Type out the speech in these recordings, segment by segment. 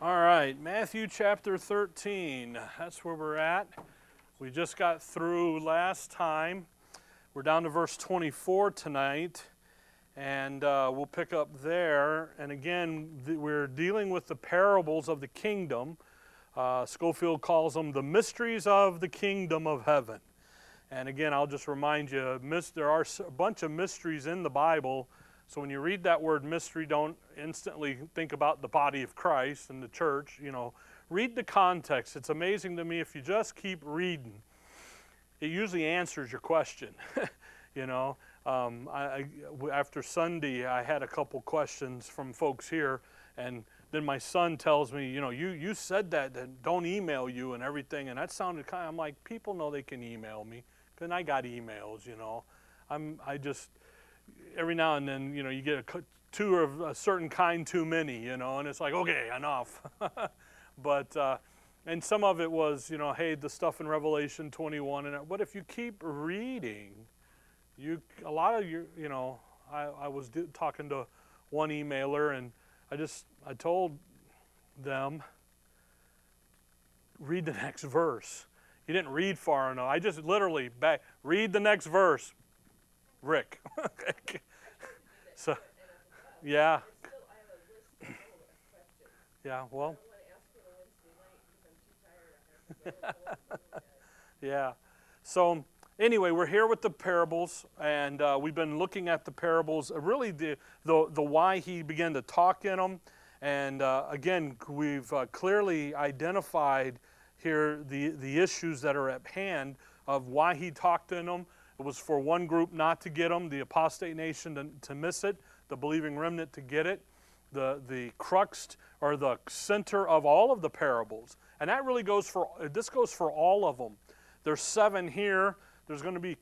All right, Matthew chapter 13, that's where we're at. We just got through last time. We're down to verse 24 tonight, and we'll pick up there. And again, we're dealing with the parables of the kingdom. Schofield calls them the mysteries of the kingdom of heaven. And again, I'll just remind you, there are a bunch of mysteries in the Bible. So when you read that word mystery, don't instantly think about the body of Christ and the church. You know, read the context. It's amazing to me, if you just keep reading, it usually answers your question. You know, after Sunday, I had a couple questions from folks here, and then my son tells me, you know, you said that don't email you and everything, and that sounded kind of, I'm like, people know they can email me, and I got emails, you know. I just... every now and then, you know, you get two of a certain kind too many, you know, and it's like, okay, enough. But, and some of it was, you know, hey, the stuff in Revelation 21, and but if you keep reading, a lot of you know, I was talking to one emailer, and I told them, read the next verse. You didn't read far enough. I just literally, read the next verse. Rick. So, yeah. Yeah, well. Yeah. So, anyway, we're here with the parables, and we've been looking at the parables, really the why he began to talk in them. And again, we've clearly identified here the issues that are at hand of why he talked in them. It was for one group not to get them, the apostate nation to miss it, the believing remnant to get it, the crux or the center of all of the parables. And that really goes for all of them. There's 7 here. There's going to be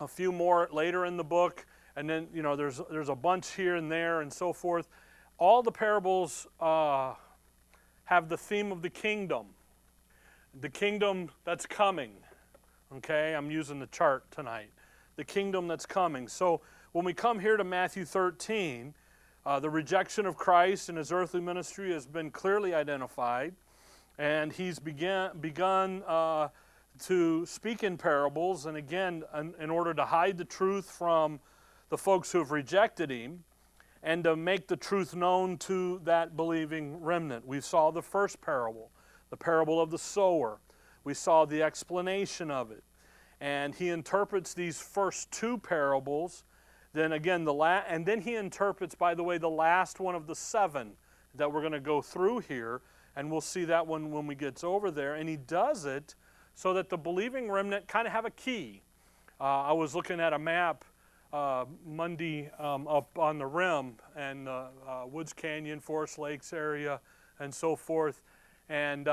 a few more later in the book. And then, you know, there's a bunch here and there and so forth. All the parables have the theme of the kingdom that's coming. Okay, I'm using the chart tonight. The kingdom that's coming. So when we come here to Matthew 13, the rejection of Christ and his earthly ministry has been clearly identified. And he's begun to speak in parables. And again, in order to hide the truth from the folks who have rejected him and to make the truth known to that believing remnant. We saw the first parable, the parable of the sower. We saw the explanation of it. And he interprets these first 2 parables. Then again, and then he interprets, by the way, the last one of the 7 that we're going to go through here. And we'll see that one when we get over there. And he does it so that the believing remnant kind of have a key. I was looking at a map Monday up on the rim and Woods Canyon, Forest Lakes area, and so forth. And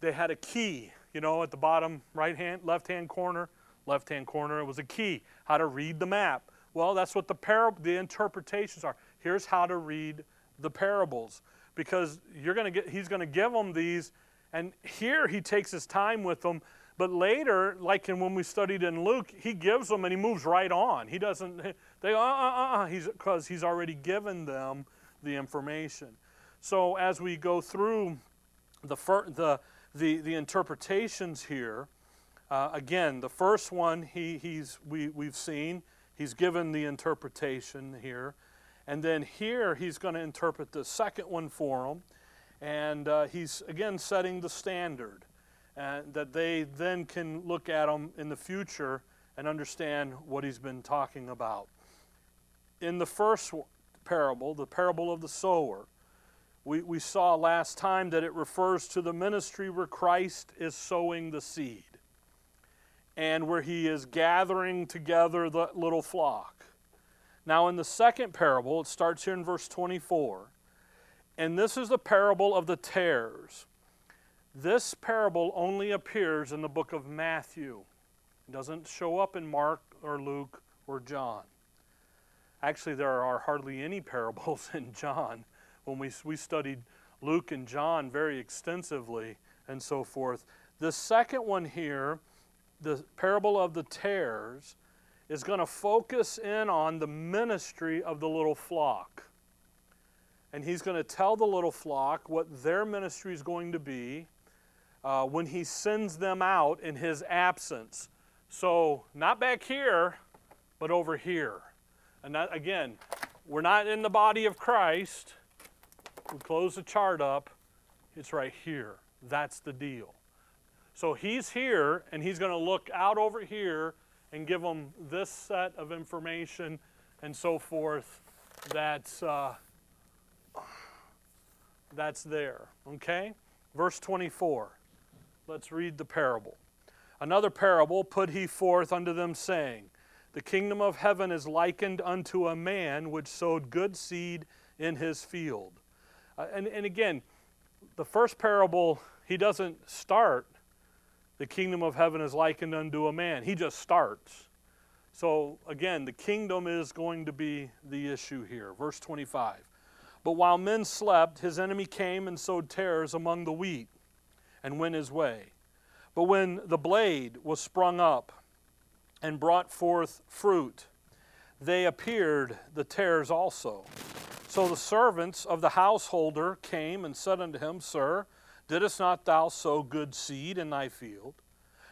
they had a key. You know, at the bottom left-hand corner, it was a key, how to read the map. Well, that's what the interpretations are. Here's how to read the parables, because he's going to give them these, and here he takes his time with them, but later, like when we studied in Luke, he gives them and he moves right on. He doesn't, because he's already given them the information. So as we go through the interpretations here, again, the first one we've seen, he's given the interpretation here. And then here he's going to interpret the second one for them. And he's, again, setting the standard that they then can look at them in the future and understand what he's been talking about. In the first parable, the parable of the sower, we saw last time that it refers to the ministry where Christ is sowing the seed and where he is gathering together the little flock. Now in the second parable, it starts here in verse 24, and this is the parable of the tares. This parable only appears in the book of Matthew. It doesn't show up in Mark or Luke or John. Actually, there are hardly any parables in John. When we studied Luke and John very extensively and so forth. The second one here, the parable of the tares, is going to focus in on the ministry of the little flock. and he's going to tell the little flock what their ministry is going to be when he sends them out in his absence. So not back here, but over here. And that, again, we're not in the body of Christ. We close the chart up. It's right here. That's the deal. So he's here, and he's going to look out over here and give them this set of information and so forth that's there. Okay? Verse 24. Let's read the parable. Another parable put he forth unto them, saying, The kingdom of heaven is likened unto a man which sowed good seed in his field. And again, the first parable, he doesn't start, the kingdom of heaven is likened unto a man. He just starts. So again, the kingdom is going to be the issue here. Verse 25. But while men slept, his enemy came and sowed tares among the wheat and went his way. But when the blade was sprung up and brought forth fruit, they appeared, the tares also. So the servants of the householder came and said unto him, Sir, didst not thou sow good seed in thy field?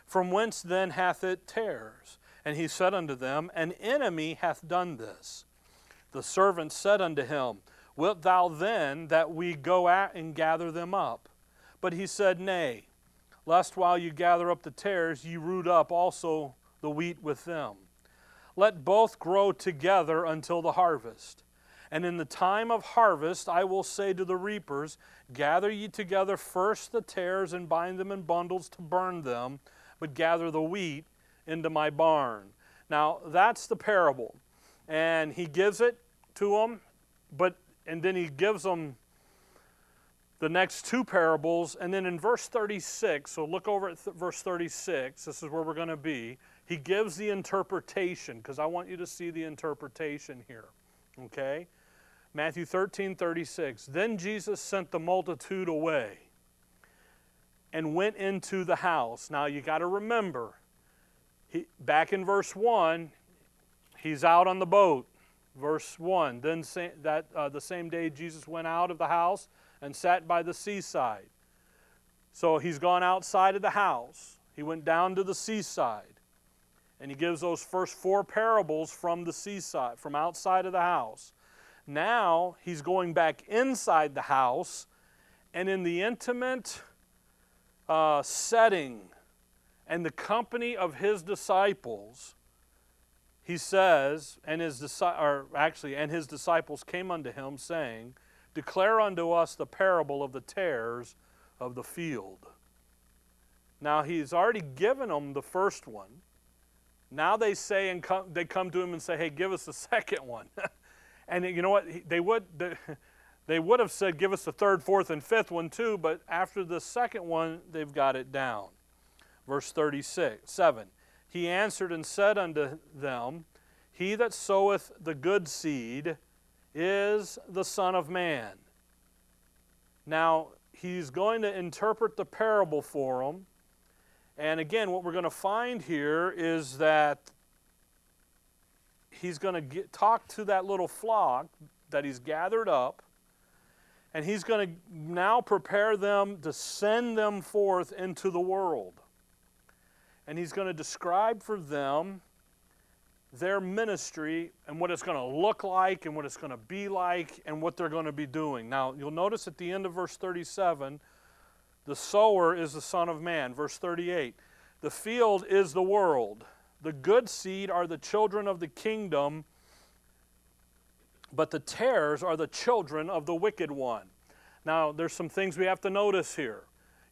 From whence then hath it tares? And he said unto them, An enemy hath done this. The servants said unto him, Wilt thou then that we go out and gather them up? But he said, Nay, lest while you gather up the tares, ye root up also the wheat with them. Let both grow together until the harvest. And in the time of harvest I will say to the reapers, Gather ye together first the tares, and bind them in bundles to burn them, but gather the wheat into my barn. Now, that's the parable. And he gives it to them, and then he gives them the next two parables. And then in verse 36, so look over at verse 36. This is where we're going to be. He gives the interpretation, because I want you to see the interpretation here. Okay? Matthew 13:36. Then Jesus sent the multitude away and went into the house. Now you got to remember, back in verse 1, he's out on the boat. Verse 1, then the same day Jesus went out of the house and sat by the seaside. So he's gone outside of the house. He went down to the seaside. And he gives those first four parables from the seaside, from outside of the house. Now he's going back inside the house, and in the intimate setting and the company of his disciples, he says, and his disciples came unto him, saying, Declare unto us the parable of the tares of the field. Now he's already given them the first one. Now they say, and they come to him and say, Hey, give us the second one. And you know what? They would have said, Give us the third, fourth, and fifth one too, but after the second one, they've got it down. Verse 37. He answered and said unto them, He that soweth the good seed is the Son of Man. Now, he's going to interpret the parable for them. And again, what we're going to find here is that he's going to talk to that little flock that he's gathered up, and he's going to now prepare them to send them forth into the world. And he's going to describe for them their ministry and what it's going to look like and what it's going to be like and what they're going to be doing. Now, you'll notice at the end of verse 37, the sower is the Son of Man. Verse 38, the field is the world. The good seed are the children of the kingdom, but the tares are the children of the wicked one. Now, there's some things we have to notice here.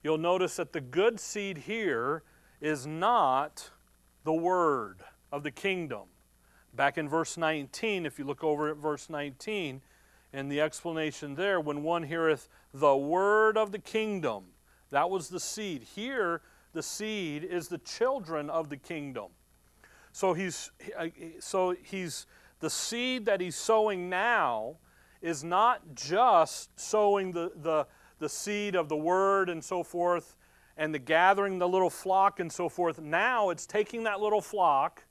You'll notice that the good seed here is not the word of the kingdom. Back in verse 19, if you look over at verse 19, in the explanation there, when one heareth the word of the kingdom, that was the seed. Here, the seed is the children of the kingdom. So the seed that he's sowing now is not just sowing the seed of the word and so forth, and the gathering the little flock and so forth. Now it's taking that little flock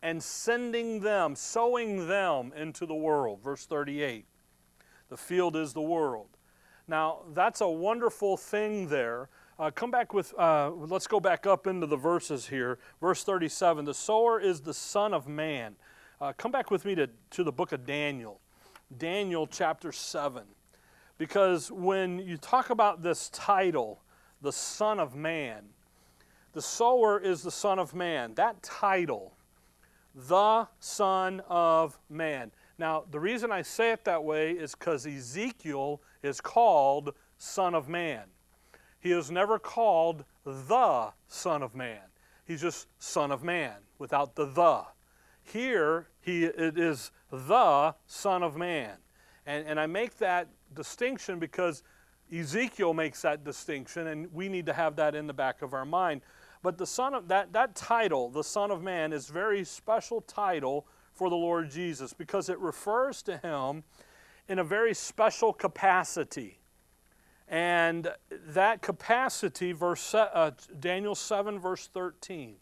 and sending them, sowing them into the world. Verse 38. The field is the world. Now, that's a wonderful thing there. Let's go back up into the verses here. Verse 37, the sower is the son of man. Come back with me to the book of Daniel. Daniel chapter 7. Because when you talk about this title, the son of man, the sower is the son of man. That title, the son of man. Now, the reason I say it that way is because Ezekiel is called Son of Man. He is never called the Son of Man. He's just Son of Man without the the. Here, it is the Son of Man. And I make that distinction because Ezekiel makes that distinction, and we need to have that in the back of our mind. But the son of, that title, the Son of Man, is a very special title for the Lord Jesus, because it refers to him in a very special capacity. And that capacity, Daniel 7, verse 13,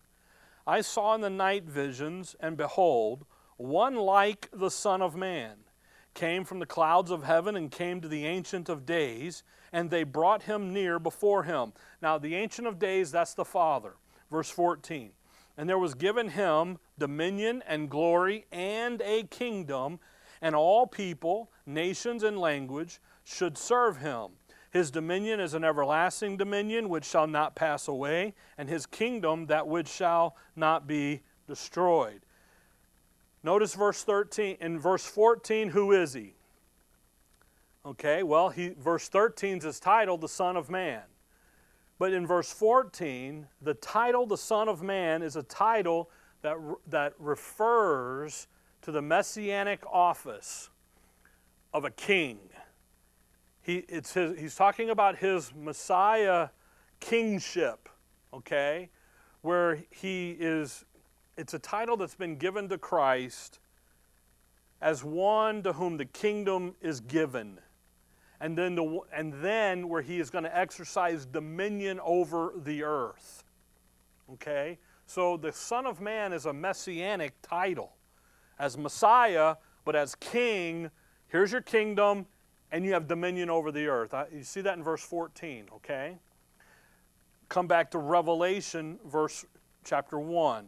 I saw in the night visions, and behold, one like the Son of Man came from the clouds of heaven and came to the Ancient of Days, and they brought him near before him. Now, the Ancient of Days, that's the Father. Verse 14. And there was given him dominion and glory and a kingdom, and all people, nations, and language should serve him. His dominion is an everlasting dominion which shall not pass away, and his kingdom that which shall not be destroyed. Notice verse 13. In verse 14, who is he? Okay, well, verse 13 is his title, the Son of Man. But in verse 14, the title, the Son of Man, is a title that refers to the messianic office of a king. He's talking about his Messiah kingship, okay? Where it's a title that's been given to Christ as one to whom the kingdom is given. And then where he is going to exercise dominion over the earth. Okay? So the Son of Man is a messianic title. As Messiah, but as king, here's your kingdom, and you have dominion over the earth. You see that in verse 14, okay? Come back to Revelation, chapter 1.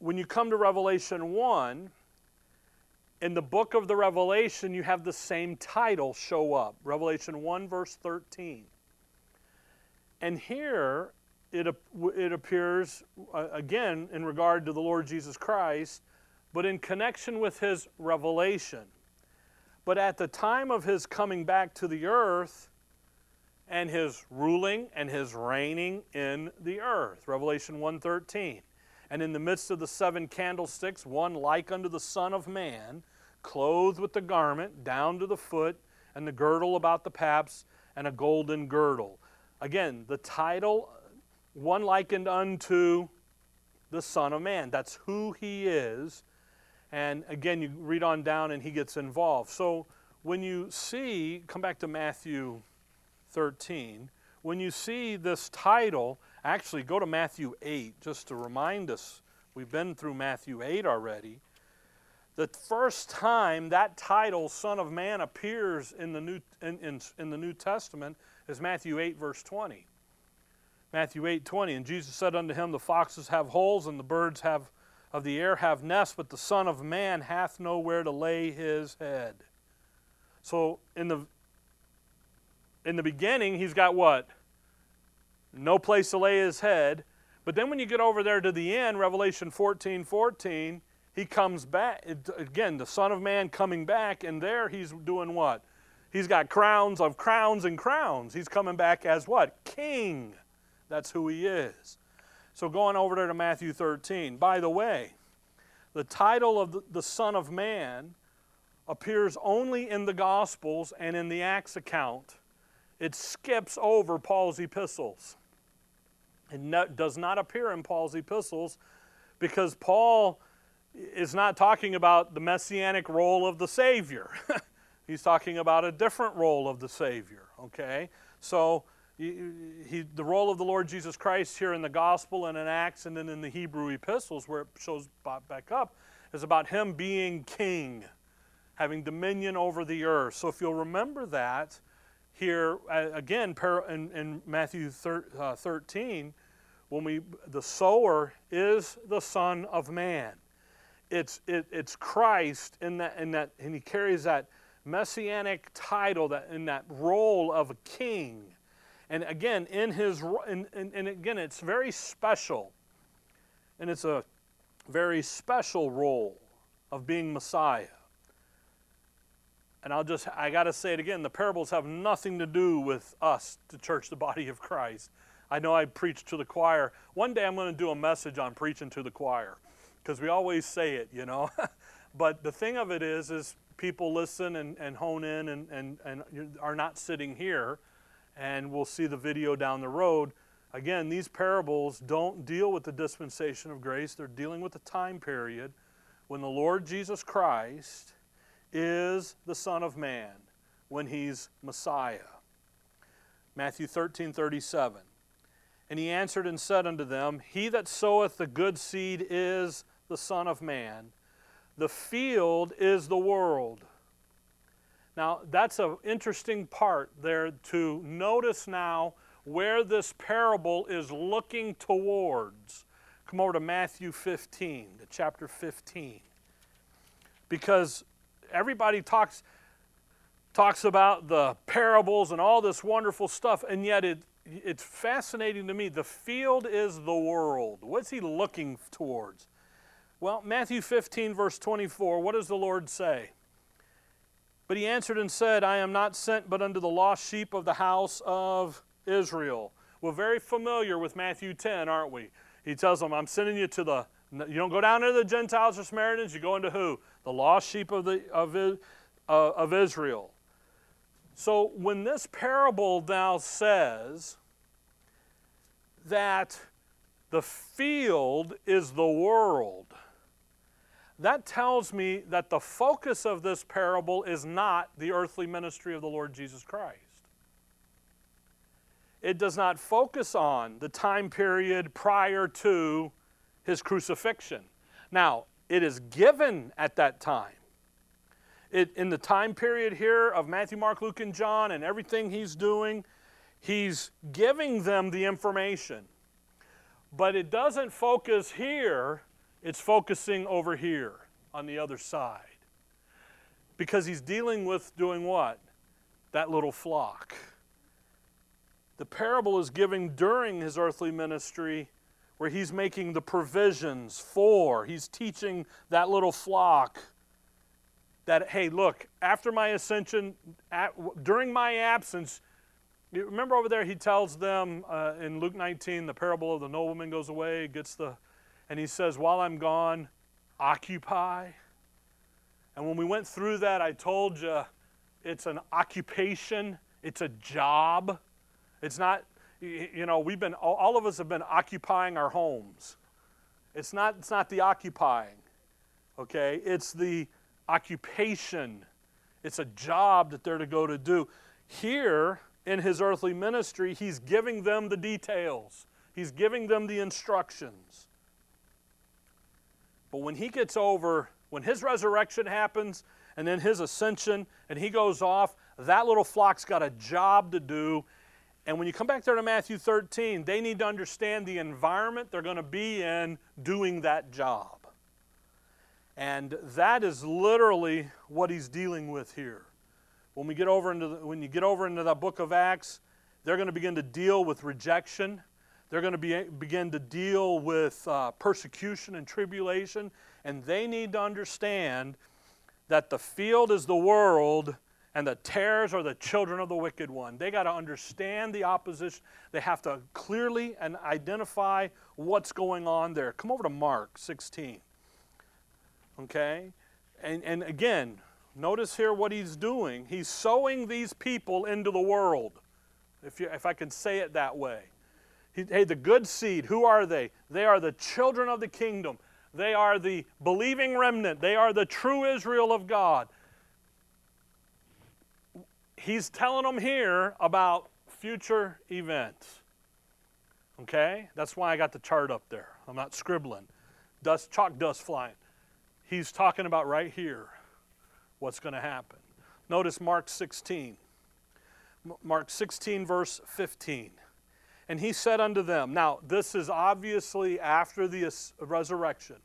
When you come to Revelation 1, in the book of the Revelation, you have the same title show up. Revelation 1, verse 13. And here, it appears, again, in regard to the Lord Jesus Christ, but in connection with his revelation. But at the time of his coming back to the earth, and his ruling and his reigning in the earth. Revelation 1:13. And in the midst of the seven candlesticks, one like unto the Son of Man, clothed with the garment down to the foot, and the girdle about the paps, and a golden girdle. Again, the title, one likened unto the Son of Man. That's who he is. And again, you read on down and he gets involved. So when you see, come back to Matthew 13, when you see this title, actually, go to Matthew 8, just to remind us. We've been through Matthew 8 already. The first time that title, Son of Man, appears in the New Testament is Matthew 8, verse 20. Matthew 8, 20, and Jesus said unto him, the foxes have holes, and the birds of the air have nests, but the Son of Man hath nowhere to lay his head. So in the beginning, he's got what? No place to lay his head. But then when you get over there to the end, Revelation 14:14, he comes back. Again, the Son of Man coming back, and there he's doing what? He's got crowns of crowns and crowns. He's coming back as what? King. That's who he is. So going over there to Matthew 13. By the way, the title of the Son of Man appears only in the Gospels and in the Acts account. It skips over Paul's epistles. It does not appear in Paul's epistles because Paul is not talking about the messianic role of the Savior. He's talking about a different role of the Savior, okay? So the role of the Lord Jesus Christ here in the Gospel and in Acts and then in the Hebrew epistles where it shows back up is about him being king, having dominion over the earth. So if you'll remember that here, again, in Matthew 13, when the sower is the Son of Man. It's Christ and he carries that messianic title, that role of a king. And again, again, it's very special. And it's a very special role of being Messiah. And I got to say it again, the parables have nothing to do with us, the church, the body of Christ. I know I preach to the choir. One day I'm going to do a message on preaching to the choir, because we always say it, you know. But the thing of it is people listen and hone in and are not sitting here, and we'll see the video down the road. Again, these parables don't deal with the dispensation of grace. They're dealing with the time period when the Lord Jesus Christ is the Son of Man, when he's Messiah. Matthew 13:37. And he answered and said unto them, He that soweth the good seed is the Son of Man. The field is the world. Now, that's an interesting part there to notice now where this parable is looking towards. Come over to Matthew 15, to chapter 15. Because everybody talks about the parables and all this wonderful stuff, and yet it's fascinating to me. The field is the world. What's he looking towards? Well, Matthew 15, verse 24, what does the Lord say? But he answered and said, I am not sent but unto the lost sheep of the house of Israel. We're very familiar with Matthew 10, aren't we? He tells them, I'm sending you to the, you don't go down to the Gentiles or Samaritans, you go into who? The lost sheep of Israel. So when this parable now says that the field is the world, that tells me that the focus of this parable is not the earthly ministry of the Lord Jesus Christ. It does not focus on the time period prior to his crucifixion. Now, it is given at that time. In the time period here of Matthew, Mark, Luke, and John and everything he's doing, he's giving them the information. But it doesn't focus here. It's focusing over here on the other side. Because he's dealing with doing what? That little flock. The parable is given during his earthly ministry, where he's making the provisions for, he's teaching that little flock that, hey, look, after my ascension, during my absence, you remember over there he tells them in Luke 19, the parable of the nobleman goes away, and he says, while I'm gone, occupy. And when we went through that, I told you it's an occupation, it's a job. It's not, you know, all of us have been occupying our homes. It's not the occupying, okay? It's the occupation. It's a job that they're to go to do. Here in his earthly ministry, he's giving them the details. He's giving them the instructions. But when he gets over, when his resurrection happens and then his ascension and he goes off, that little flock's got a job to do. And when you come back there to Matthew 13, they need to understand the environment they're going to be in doing that job. And that is literally what he's dealing with here. When we get over into when you get over into the book of Acts, they're going to begin to deal with rejection. They're going to begin to deal with persecution and tribulation. And they need to understand that the field is the world and the tares are the children of the wicked one. They got to understand the opposition. They have to clearly and identify what's going on there. Come over to Mark 16. Okay? And again, notice here what he's doing. He's sowing these people into the world, if I can say it that way. Hey, the good seed, who are they? They are the children of the kingdom. They are the believing remnant. They are the true Israel of God. He's telling them here about future events. Okay? That's why I got the chart up there. I'm not scribbling. Chalk dust flying. He's talking about right here what's going to happen. Notice Mark 16. Mark 16, verse 15. And he said unto them, now this is obviously after the resurrection.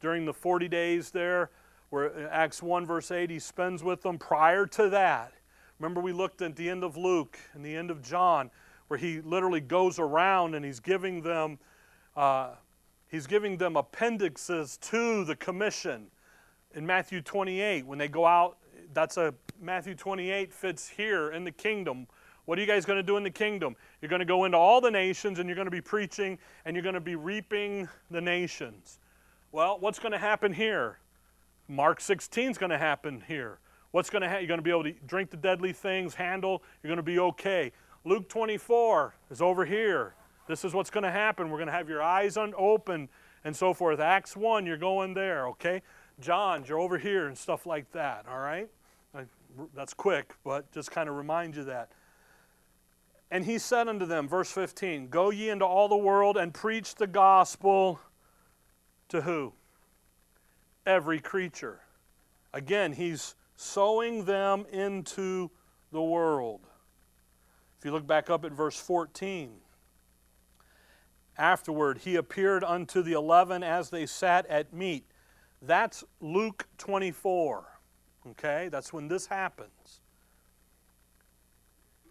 During the 40 days there, where Acts 1, verse 8, he spends with them. Prior to that, remember we looked at the end of Luke and the end of John, where he literally goes around and he's giving them appendixes to the commission. In Matthew 28, when they go out, that's a Matthew 28 fits here in the kingdom. What are you guys going to do in the kingdom? You're going to go into all the nations, and you're going to be preaching, and you're going to be reaping the nations. Well, what's going to happen here? Mark 16 is going to happen here. What's going to happen? You're going to be able to drink the deadly things, handle. You're going to be okay. Luke 24 is over here. This is what's going to happen. We're going to have your eyes unopened and so forth. Acts 1, you're going there, okay? John, you're over here and stuff like that, all right? That's quick, but just kind of remind you that. And he said unto them, verse 15, go ye into all the world and preach the gospel to who? Every creature. Again, he's sowing them into the world. If you look back up at verse 14, afterward he appeared unto the 11 as they sat at meat. That's Luke 24, okay? That's when this happens.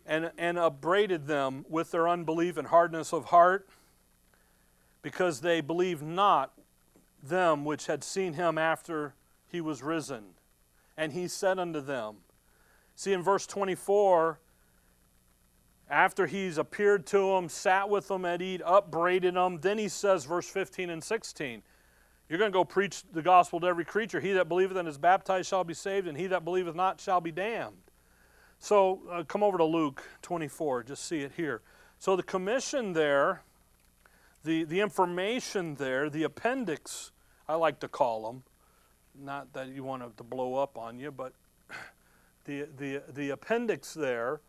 And upbraided them with their unbelief and hardness of heart, because they believed not them which had seen him after he was risen. And he said unto them, see in verse 24, after he's appeared to them, sat with them at eat, upbraided them, then he says, verse 15 and 16, you're going to go preach the gospel to every creature. He that believeth and is baptized shall be saved, and he that believeth not shall be damned. So come over to Luke 24. Just see it here. So the commission there, the information there, the appendix, I like to call them. Not that you want it to blow up on you, but the appendix there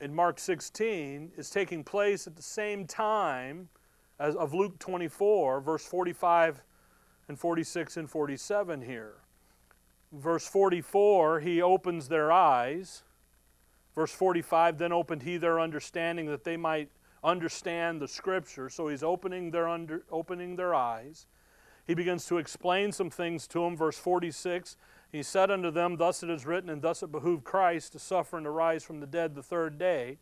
in Mark 16 is taking place at the same time as of Luke 24, verse 45 and 46 and 47 here. Verse 44, he opens their eyes. Verse 45, then opened he their understanding that they might understand the Scripture. So he's opening their eyes. He begins to explain some things to them. Verse 46, he said unto them, thus it is written, and thus it behooved Christ to suffer and to rise from the dead the third day.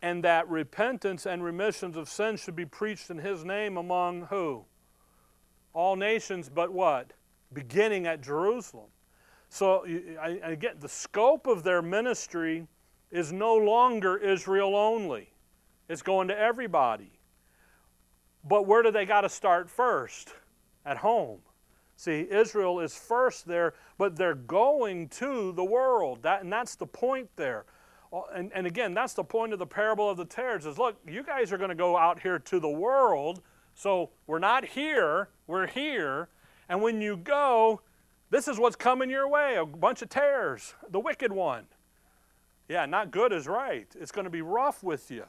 And that repentance and remissions of sins should be preached in his name among who? All nations, but what? Beginning at Jerusalem. So, again, the scope of their ministry is no longer Israel only. It's going to everybody. But where do they got to start first? At home. See, Israel is first there, but they're going to the world. And that's the point there. And again, that's the point of the parable of the tares is, look, you guys are going to go out here to the world, so we're not here, we're here. And when you go, this is what's coming your way, a bunch of tares, the wicked one. Yeah, not good is right. It's going to be rough with you.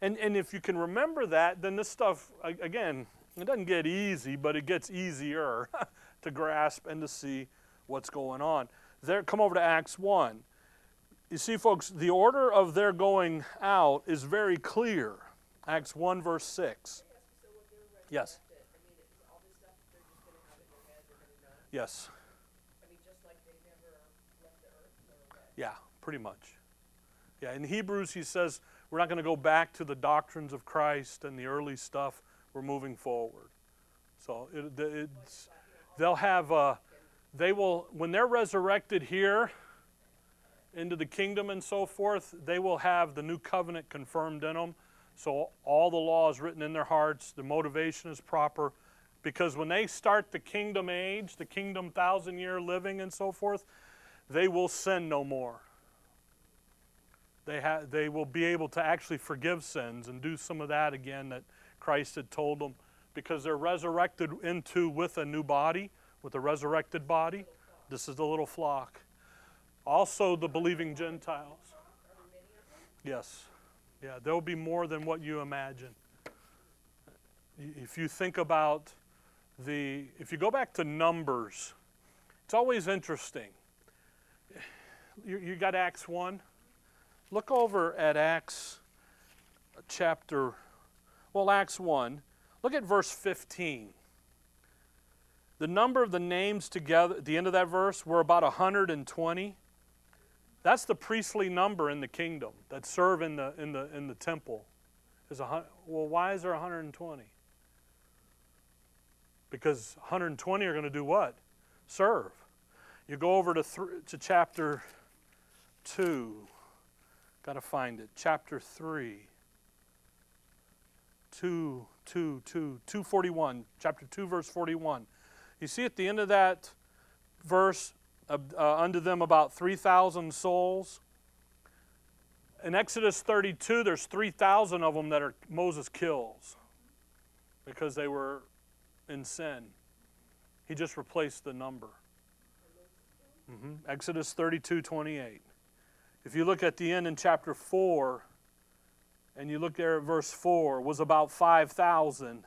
And if you can remember that, then this stuff, again, it doesn't get easy, but it gets easier to grasp and to see what's going on. There, come over to Acts 1. You see, folks, the order of their going out is very clear. Acts 1, verse 6. Yes. Yes. I mean, just like they never left the earth. Yeah, pretty much. Yeah, in Hebrews, he says, we're not going to go back to the doctrines of Christ and the early stuff. We're moving forward. So they will, when they're resurrected here, into the kingdom and so forth, they will have the new covenant confirmed in them. So all the law is written in their hearts. The motivation is proper. Because when they start the kingdom age, the kingdom 1,000-year living and so forth, they will sin no more. They will be able to actually forgive sins and do some of that again that Christ had told them, because they're resurrected into with a new body, with a resurrected body. This is the little flock. Also the believing Gentiles. Yes. Yeah, there will be more than what you imagine. If you think about if you go back to Numbers, It's always interesting. You got Acts 1? Look over at Acts 1. Look at verse 15. The number of the names together at the end of that verse were about 120. That's the priestly number in the kingdom that serve in the temple. Well, why is there 120? Because 120 are going to do what? Serve. You go over to chapter 2. Got to find it. Chapter 3. 241. Chapter 2, verse 41. You see at the end of that verse, unto them about 3,000 souls. In Exodus 32, there's 3,000 of them that are Moses kills because they were in sin. He just replaced the number. Exodus 32:28. If you look at the end in chapter 4, and you look there at verse 4, was about 5,000.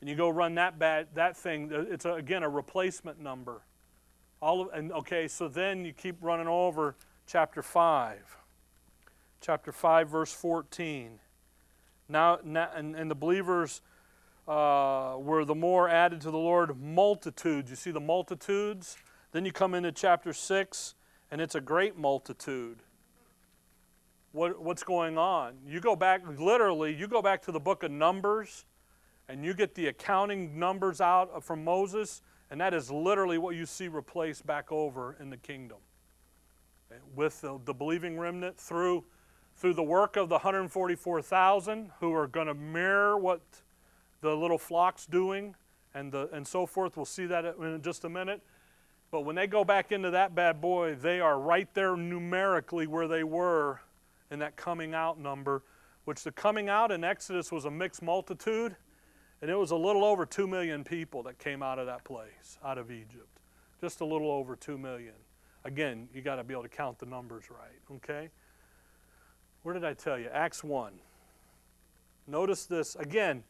And you go run that thing, it's again a replacement number. So then you keep running over chapter 5. Chapter 5, verse 14. Now, and the believers were the more added to the Lord multitudes. You see the multitudes? Then you come into chapter 6, and it's a great multitude. What's going on? You go back, literally, you go back to the book of Numbers, and you get the accounting numbers out from Moses, and that is literally what you see replaced back over in the kingdom. With the believing remnant through the work of the 144,000 who are going to mirror what the little flock's doing and so forth. We'll see that in just a minute. But when they go back into that bad boy, they are right there numerically where they were in that coming out number, which the coming out in Exodus was a mixed multitude, and it was a little over 2 million people that came out of that place, out of Egypt. Just a little over 2 million. Again, you got to be able to count the numbers right, okay? Where did I tell you? Acts 1. Notice this. Again,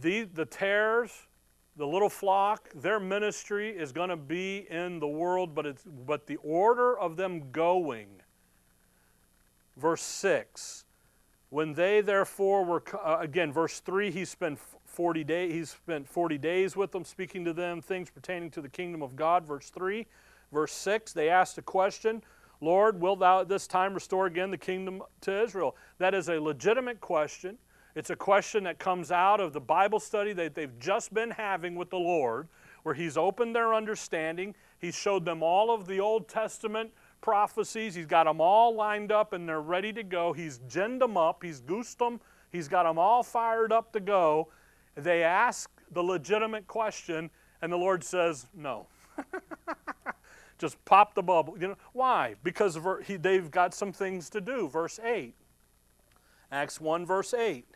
the tares, the little flock, their ministry is going to be in the world, but the order of them going. Verse 6. When they therefore were, again, verse 3, he spent 40 days with them, speaking to them things pertaining to the kingdom of God. Verse 3. Verse 6, they asked a question, Lord, wilt thou at this time restore again the kingdom to Israel? That is a legitimate question. It's a question that comes out of the Bible study that they've just been having with the Lord, where He's opened their understanding. He showed them all of the Old Testament prophecies. He's got them all lined up and they're ready to go. He's ginned them up. He's goosed them. He's got them all fired up to go. They ask the legitimate question, and the Lord says, no. Just pop the bubble. You know why? Because they've got some things to do. Verse 8. Acts 1, verse 8.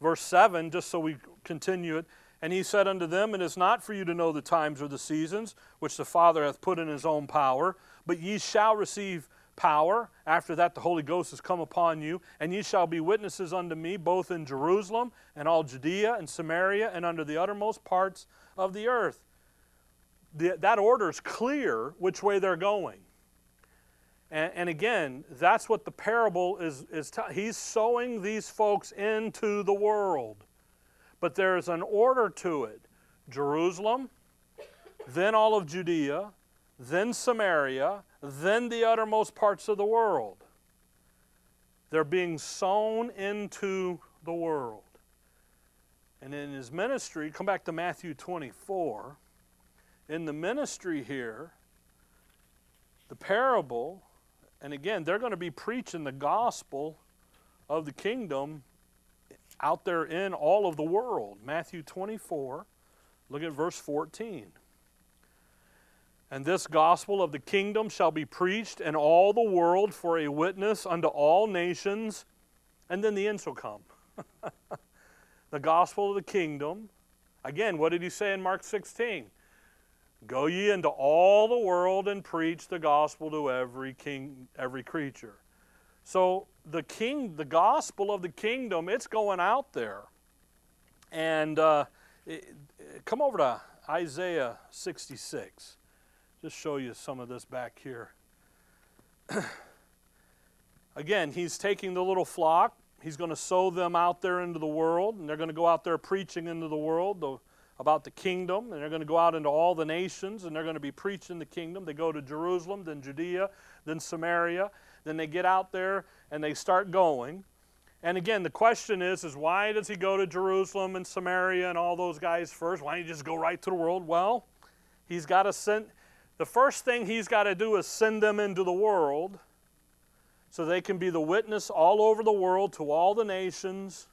Verse 7, just so we continue it. And he said unto them, it is not for you to know the times or the seasons, which the Father hath put in his own power, but ye shall receive power. After that the Holy Ghost has come upon you, and ye shall be witnesses unto me, both in Jerusalem and all Judea and Samaria and unto the uttermost parts of the earth. That order is clear which way they're going. And again, that's what the parable is. He's sowing these folks into the world. But there is an order to it. Jerusalem, then all of Judea, then Samaria, then the uttermost parts of the world. They're being sown into the world. And in his ministry, come back to Matthew 24, in the ministry here, the parable, and again, they're going to be preaching the gospel of the kingdom out there in all of the world. Matthew 24, look at verse 14. And this gospel of the kingdom shall be preached in all the world for a witness unto all nations, and then the end shall come. The gospel of the kingdom. Again, what did he say in Mark 16? Go ye into all the world and preach the gospel to every creature. So the gospel of the kingdom, it's going out there. And come over to Isaiah 66. just show you some of this back here. Again, he's taking the little flock. He's going to sow them out there into the world, and they're going to go out there preaching into the world about the kingdom, and they're going to go out into all the nations, and they're going to be preaching the kingdom. They go to Jerusalem, then Judea, then Samaria. Then they get out there, and they start going. And again, the question is why does he go to Jerusalem and Samaria and all those guys first? Why don't you just go right to the world? Well, he's got to send. The first thing he's got to do is send them into the world so they can be the witness all over the world to all the nations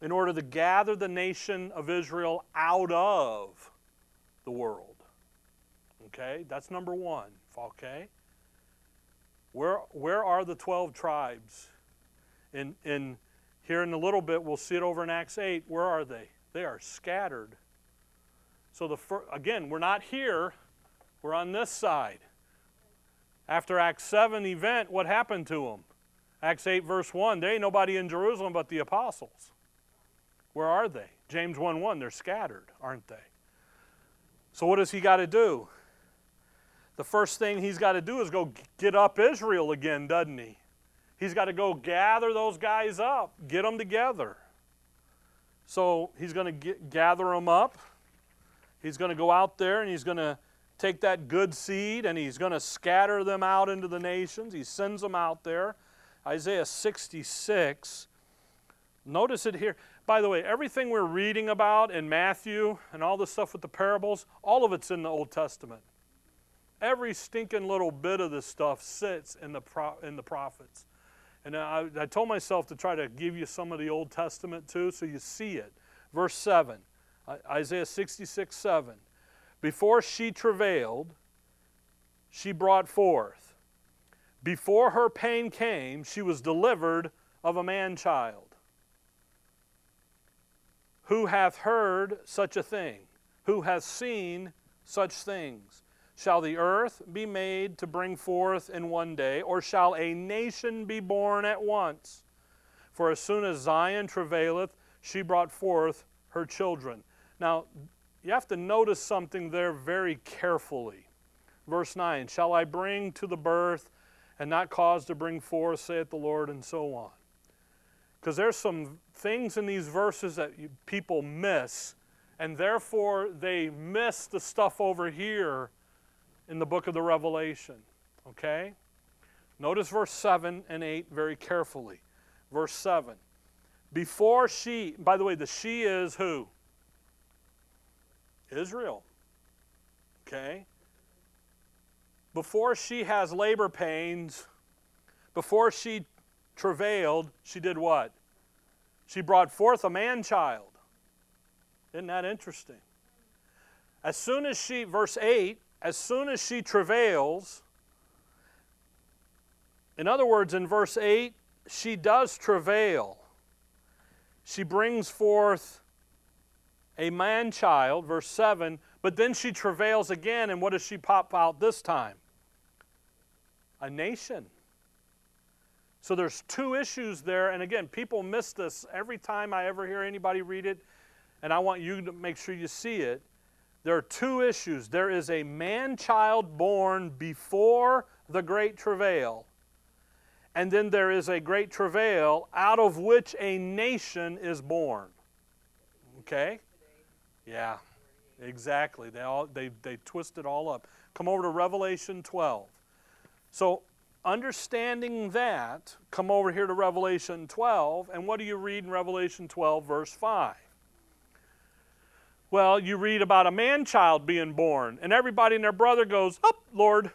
in order to gather the nation of Israel out of the world. Okay? That's number one. Okay? Where are the 12 tribes? Here in a little bit, we'll see it over in Acts 8. Where are they? They are scattered. So again, we're not here. We're on this side. After Acts 7 event, what happened to them? Acts 8 verse 1, there ain't nobody in Jerusalem but the apostles. Where are they? James 1:1, they're scattered, aren't they? So what does he got to do? The first thing he's got to do is go get up Israel again, doesn't he? He's got to go gather those guys up, get them together. So he's going to gather them up. He's going to go out there and he's going to take that good seed and he's going to scatter them out into the nations. He sends them out there. Isaiah 66. Notice it here. By the way, everything we're reading about in Matthew and all the stuff with the parables, all of it's in the Old Testament. Every stinking little bit of this stuff sits in the prophets. And I told myself to try to give you some of the Old Testament too so you see it. Verse 7, Isaiah 66, 7. Before she travailed, she brought forth. Before her pain came, she was delivered of a man-child. Who hath heard such a thing? Who hath seen such things? Shall the earth be made to bring forth in one day, or shall a nation be born at once? For as soon as Zion travaileth, she brought forth her children. Now, you have to notice something there very carefully. Verse 9, shall I bring to the birth and not cause to bring forth, saith the Lord, and so on. Because there's some things in these verses that people miss, and therefore they miss the stuff over here in the book of the Revelation, okay? Notice verse 7 and 8 very carefully. Verse 7, before she, by the way, the she is who? Israel, okay? Before she has labor pains, before she travailed, she did what? She brought forth a man-child. Isn't that interesting? As soon as she, verse 8, as soon as she travails, in other words, in verse 8, she does travail. She brings forth a man-child, verse 7, but then she travails again, and what does she pop out this time? A nation. So there's two issues there, and again, people miss this every time I ever hear anybody read it, and I want you to make sure you see it. There are two issues. There is a man-child born before the great travail, and then there is a great travail out of which a nation is born. Okay? Yeah, exactly. They twist it all up. Come over to Revelation 12. So understanding that, come over here to Revelation 12, and what do you read in Revelation 12, verse 5? Well, you read about a man-child being born, and everybody and their brother goes, oh, Lord,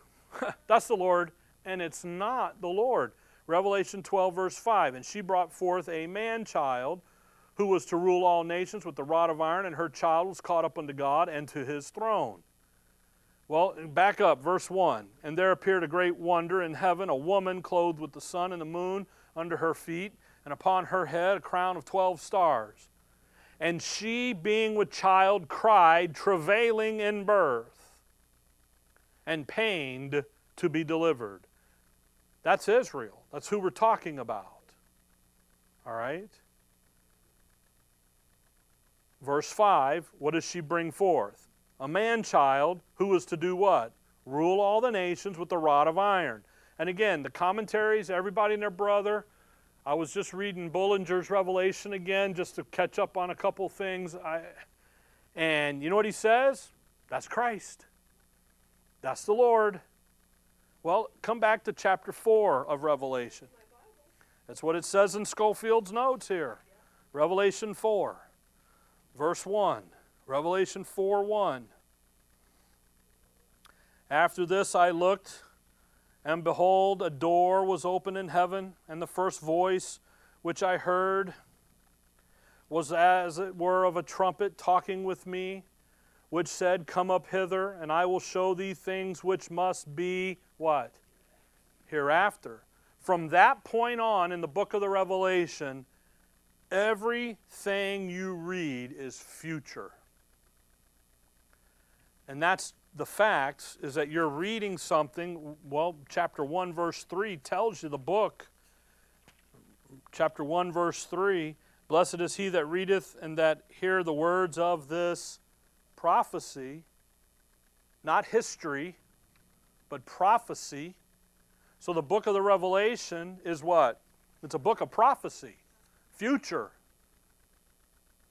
that's the Lord, and it's not the Lord. Revelation 12, verse 5, and she brought forth a man-child who was to rule all nations with the rod of iron, and her child was caught up unto God and to his throne. Well, back up, verse 1, and there appeared a great wonder in heaven, a woman clothed with the sun and the moon under her feet, and upon her head a crown of 12 stars. And she, being with child, cried, travailing in birth, and pained to be delivered. That's Israel. That's who we're talking about. All right? Verse 5, what does she bring forth? A man-child who was to do what? rule all the nations with the rod of iron. And again, the commentaries, everybody and their brother. I was just reading Bullinger's Revelation again just to catch up on a couple things. And you know what he says? That's Christ. That's the Lord. Well, come back to chapter 4 of Revelation. That's what it says in Schofield's notes here. Revelation 4, verse 1. Revelation 4, 1. After this I looked, and behold, a door was opened in heaven, and the first voice which I heard was as it were of a trumpet talking with me, which said, Come up hither, and I will show thee things which must be, what? Hereafter. From that point on in the book of the Revelation, everything you read is future. And that's the fact, is that you're reading something. Well, chapter 1, verse 3 tells you the book. Chapter 1, verse 3, Blessed is he that readeth and that hear the words of this prophecy, not history, but prophecy. So the book of the Revelation is what? It's a book of prophecy, future.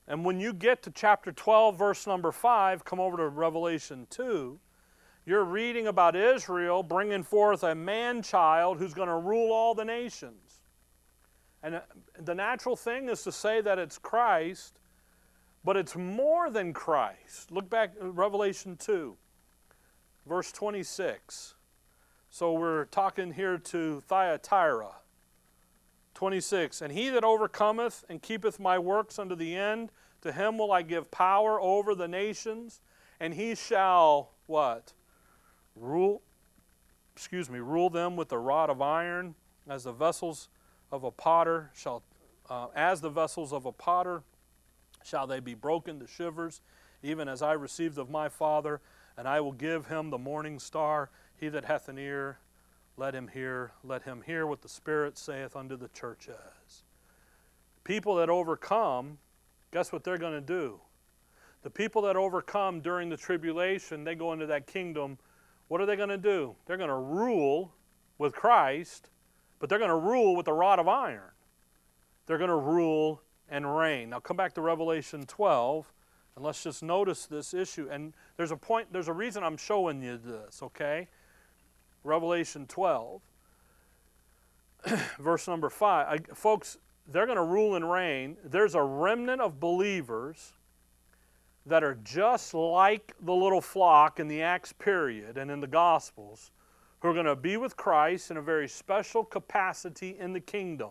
And when you get to chapter 12, verse number 5, come over to Revelation 2, you're reading about Israel bringing forth a man-child who's going to rule all the nations. And the natural thing is to say that it's Christ, but it's more than Christ. Look back at Revelation 2, verse 26. So we're talking here to Thyatira. 26, And he that overcometh and keepeth my works unto the end, to him will I give power over the nations, and he shall, what? Rule them with the rod of iron, as the vessels of a potter shall, they be broken to shivers, even as I received of my Father, and I will give him the morning star. He that hath an ear, let him hear what the Spirit saith unto the churches. People that overcome, guess what they're going to do? The people that overcome during the tribulation, they go into that kingdom. What are they going to do? They're going to rule with Christ, but they're going to rule with the rod of iron. They're going to rule and reign. Now come back to Revelation 12, and let's just notice this issue. And there's a point, there's a reason I'm showing you this, okay? Revelation 12, verse number 5. Folks, they're going to rule and reign. There's a remnant of believers that are just like the little flock in the Acts period and in the Gospels, who are going to be with Christ in a very special capacity in the kingdom.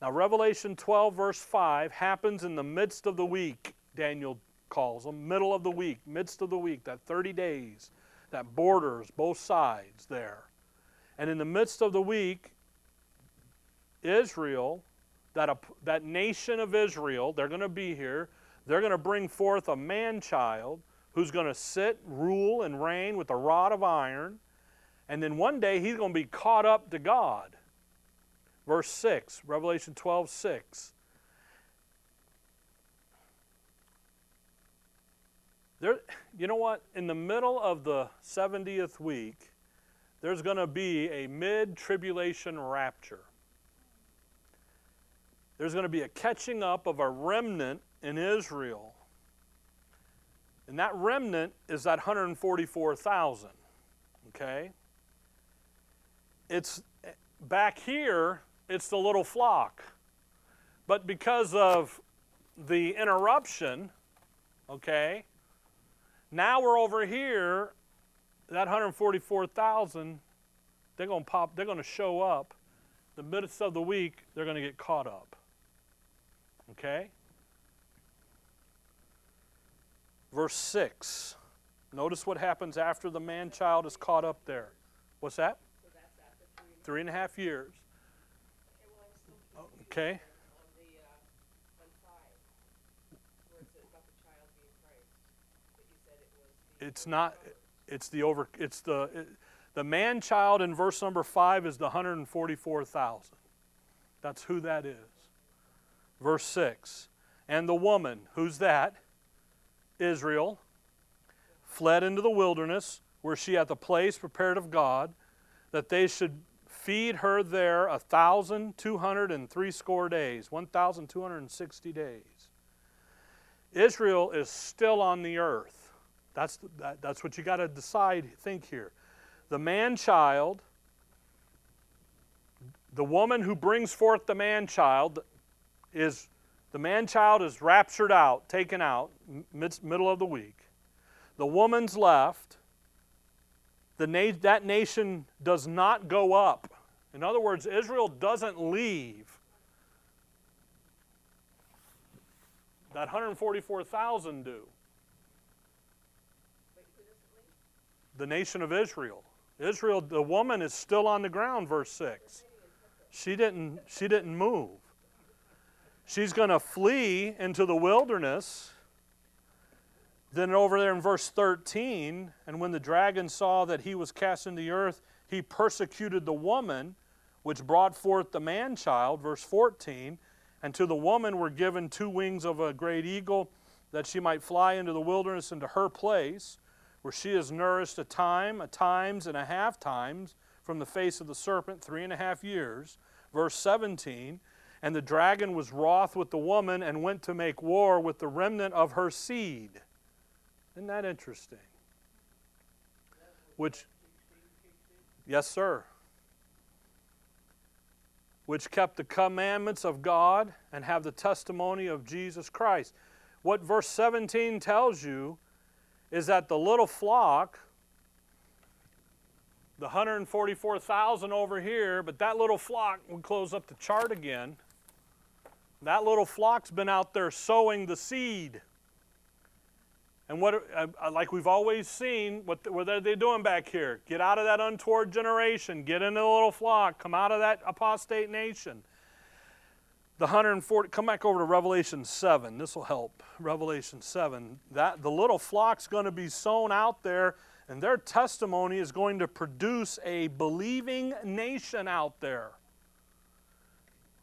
Now, Revelation 12, verse 5 happens in the midst of the week, Daniel calls them, middle of the week, midst of the week, that 30 days. That borders both sides there. And in the midst of the week, Israel, that nation of Israel, they're going to be here. They're going to bring forth a man-child who's going to sit, rule, and reign with a rod of iron. And then one day he's going to be caught up to God. Verse 6, Revelation 12, 6. You know what? In the middle of the 70th week, there's going to be a mid-tribulation rapture. There's going to be a catching up of a remnant in Israel. And that remnant is that 144,000. Okay? It's back here, it's the little flock. But because of the interruption, okay, now we're over here, that 144,000, they're going to pop, they're going to show up. The midst of the week, they're going to get caught up. Okay? Verse 6. Notice what happens after the man-child is caught up there. What's that? So that's after 3.5 years. Okay. It's not, it's the over, it's the man-child in verse number 5 is the 144,000. That's who that is. Verse 6, and the woman, who's that? Israel, fled into the wilderness were she at the place prepared of God, that they should feed her there 1,260 days. 1,260 days. Israel is still on the earth. That's what you got to decide, think here. The man-child, the woman who brings forth the man-child, is raptured out, taken out, middle of the week. The woman's left. That nation does not go up. In other words, Israel doesn't leave. That 144,000 do. The nation of Israel. Israel, the woman is still on the ground, verse 6. She didn't move. She's going to flee into the wilderness. Then over there in verse 13, and when the dragon saw that he was cast into the earth, he persecuted the woman, which brought forth the man-child, verse 14. And to the woman were given two wings of a great eagle, that she might fly into the wilderness, into her place, where she is nourished a times, and a half times, from the face of the serpent, 3.5 years. Verse 17, and the dragon was wroth with the woman, and went to make war with the remnant of her seed. Isn't that interesting? Yes, sir. Which kept the commandments of God and have the testimony of Jesus Christ. What verse 17 tells you is that the little flock, the 144,000 over here, but that little flock, we'll close up the chart again, that little flock's been out there sowing the seed. And what, like we've always seen, what are they doing back here? Get out of that untoward generation. Get into the little flock. Come out of that apostate nation. The 140. Come back over to Revelation 7. This will help. Revelation 7. The little flock's going to be sown out there, and their testimony is going to produce a believing nation out there.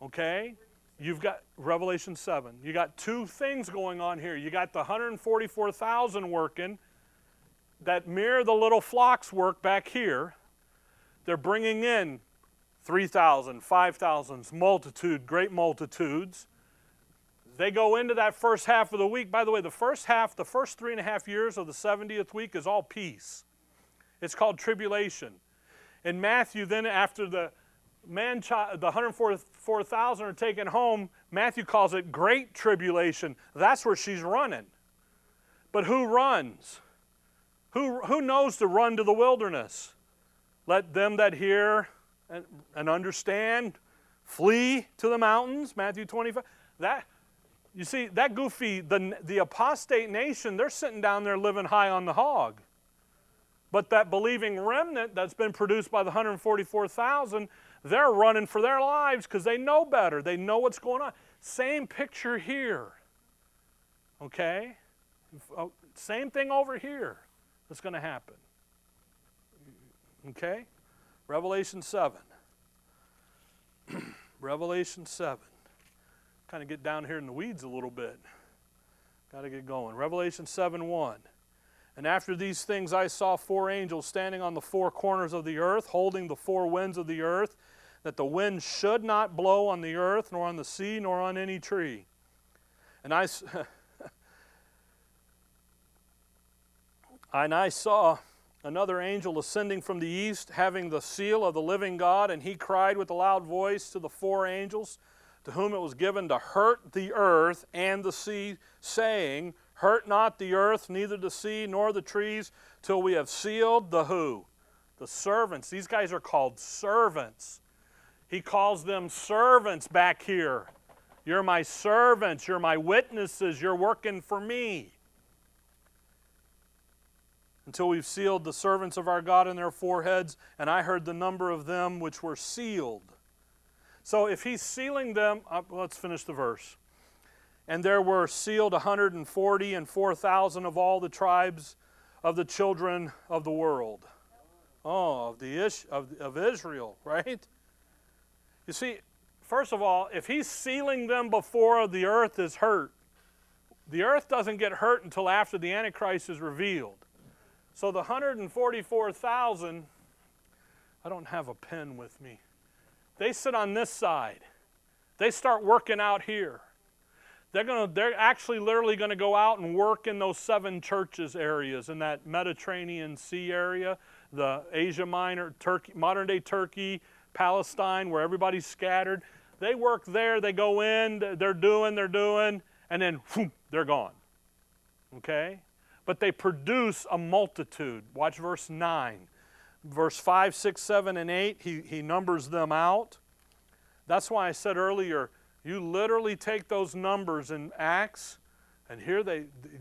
Okay? You've got Revelation 7. You got two things going on here. You got the 144,000 working that mirror the little flock's work back here. They're bringing in 3,000, 5,000, great multitudes. They go into that first half of the week. By the way, the first 3.5 years of the 70th week is all peace. It's called tribulation. In Matthew, then after the 144,000 are taken home, Matthew calls it great tribulation. That's where she's running. But who runs? Who knows to run to the wilderness? Let them that hear and understand flee to the mountains, Matthew 25. You see, that goofy, the apostate nation, they're sitting down there living high on the hog. But that believing remnant that's been produced by the 144,000, they're running for their lives because they know better. They know what's going on. Same picture here. Okay? Same thing over here that's going to happen. Okay? Revelation 7. Revelation 7. Kind of get down here in the weeds a little bit. Got to get going. Revelation 7:1. And after these things I saw four angels standing on the four corners of the earth, holding the four winds of the earth, that the wind should not blow on the earth, nor on the sea, nor on any tree. And I saw another angel ascending from the east, having the seal of the living God, and he cried with a loud voice to the four angels, to whom it was given to hurt the earth and the sea, saying, hurt not the earth, neither the sea, nor the trees, till we have sealed the who? The servants. These guys are called servants. He calls them servants back here. You're my servants. You're my witnesses. You're working for me. Until we've sealed the servants of our God in their foreheads, and I heard the number of them which were sealed. So if he's sealing them, let's finish the verse. And there were sealed 144,000 of all the tribes of the children of the world. Oh, of Israel, right? You see, first of all, if he's sealing them before the earth is hurt, the earth doesn't get hurt until after the Antichrist is revealed. So the 144,000, I don't have a pen with me. They sit on this side. They start working out here. They're actually literally going to go out and work in those 7 churches areas, in that Mediterranean Sea area, the Asia Minor, Turkey, modern-day Turkey, Palestine, where everybody's scattered. They work there. They go in. They're doing, and then whoop, they're gone. Okay? But they produce a multitude. Watch verse 9. Verse 5, 6, 7, and 8, he numbers them out. That's why I said earlier, you literally take those numbers in Acts, and here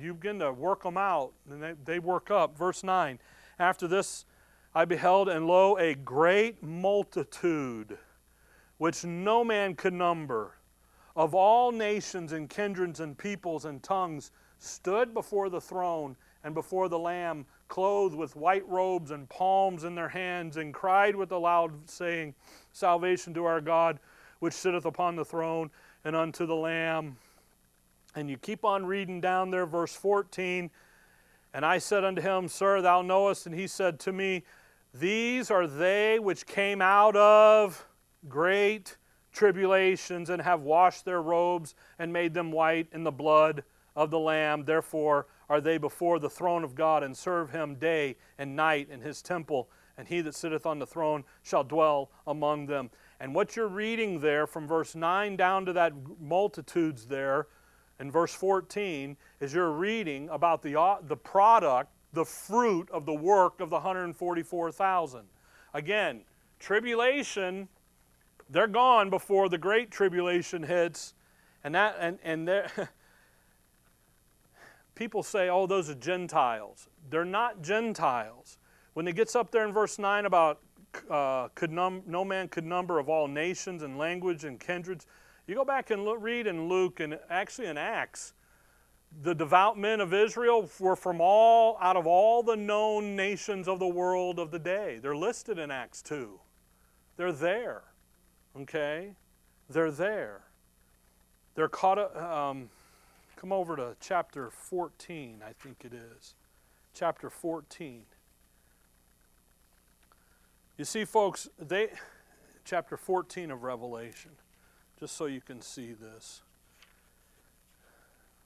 you begin to work them out, and they work up. Verse 9, after this I beheld, and lo, a great multitude, which no man could number, of all nations and kindreds and peoples and tongues, stood before the throne and before the Lamb, clothed with white robes and palms in their hands, and cried with a loud saying, Salvation to our God, which sitteth upon the throne, and unto the Lamb. And you keep on reading down there, verse 14. And I said unto him, Sir, thou knowest. And he said to me, These are they which came out of great tribulations, and have washed their robes, and made them white in the blood of the Lamb. Therefore are they before the throne of God, and serve Him day and night in His temple. And He that sitteth on the throne shall dwell among them. And what you're reading there from verse 9 down to that multitudes there in verse 14 is you're reading about the product, the fruit of the work of the 144,000. Again, tribulation, they're gone before the great tribulation hits. And they're... People say, oh, those are Gentiles. They're not Gentiles. When it gets up there in verse 9 about no man could number of all nations and language and kindreds, you go back and read in Luke and actually in Acts, the devout men of Israel were from out of all the known nations of the world of the day. They're listed in Acts 2. They're there, okay? They're there. They're caught up... Come over to chapter 14, I think it is. Chapter 14. You see, folks, chapter 14 of Revelation, just so you can see this.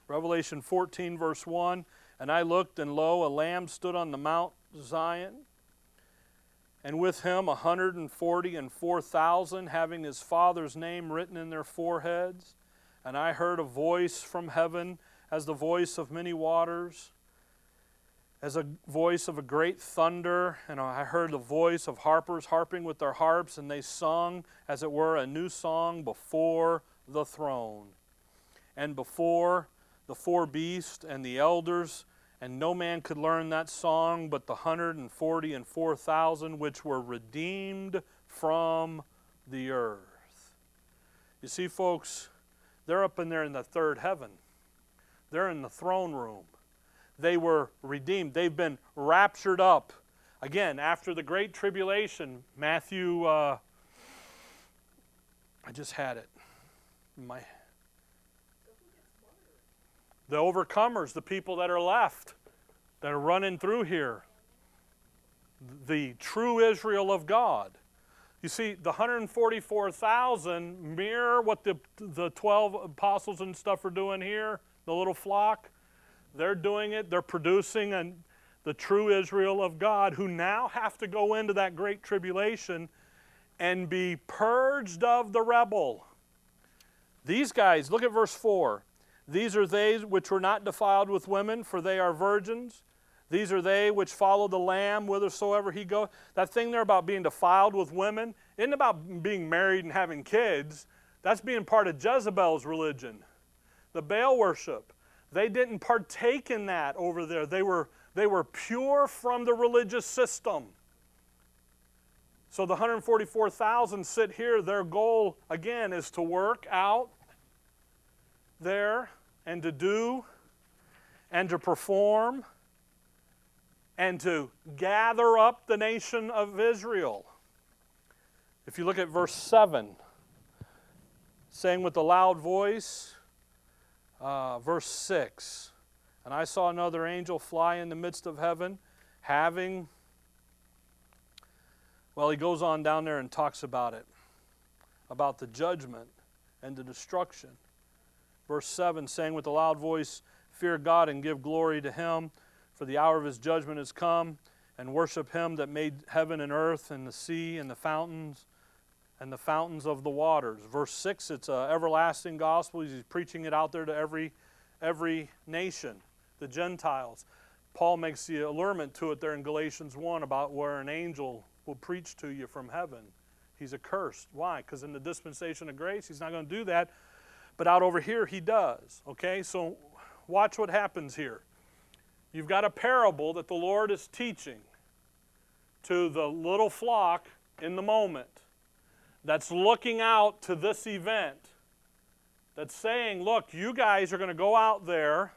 Revelation 14, verse 1, And I looked, and lo, a Lamb stood on the Mount Zion, and with him 144,000, having his Father's name written in their foreheads. And I heard a voice from heaven as the voice of many waters, as a voice of a great thunder. And I heard the voice of harpers harping with their harps, and they sung, as it were, a new song before the throne, and before the 4 beasts and the elders. And no man could learn that song but the 144,000 which were redeemed from the earth. You see, folks, they're up in there in the 3rd heaven. They're in the throne room. They were redeemed. They've been raptured up. Again, after the Great Tribulation, Matthew, I just had it. The overcomers, the people that are left, that are running through here. The true Israel of God. You see, the 144,000 mirror what the 12 apostles and stuff are doing here, the little flock. They're doing it. They're producing the true Israel of God, who now have to go into that great tribulation and be purged of the rebel. These guys, look at verse 4. These are they which were not defiled with women, for they are virgins. These are they which follow the Lamb whithersoever he goes. That thing there about being defiled with women isn't about being married and having kids. That's being part of Jezebel's religion, the Baal worship. They didn't partake in that over there. They were pure from the religious system. So the 144,000 sit here. Their goal, again, is to work out there and to do and to perform and to gather up the nation of Israel. If you look at verse 7, saying with a loud voice, verse 6, And I saw another angel fly in the midst of heaven, having, well, he goes on down there and talks about it, about the judgment and the destruction. Verse 7, saying with a loud voice, fear God and give glory to him, for the hour of his judgment is come, and worship him that made heaven and earth and the sea and the fountains of the waters. Verse 6, it's an everlasting gospel. He's preaching it out there to every nation, the Gentiles. Paul makes the allurement to it there in Galatians 1 about where an angel will preach to you from heaven. He's accursed. Why? Because in the dispensation of grace, he's not going to do that. But out over here, he does. Okay, so watch what happens here. You've got a parable that the Lord is teaching to the little flock in the moment that's looking out to this event, that's saying, look, you guys are going to go out there,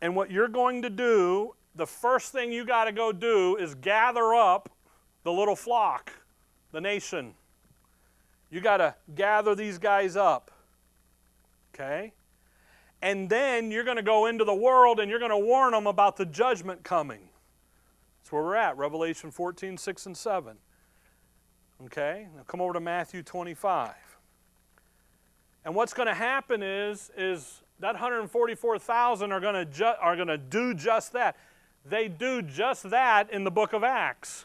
and what you're going to do, the first thing you got to go do is gather up the little flock, the nation. You got to gather these guys up, okay? And then you're going to go into the world and you're going to warn them about the judgment coming. That's where we're at, Revelation 14, 6 and 7. Okay, now come over to Matthew 25. And what's going to happen is that 144,000 are going to do just that. They do just that in the book of Acts.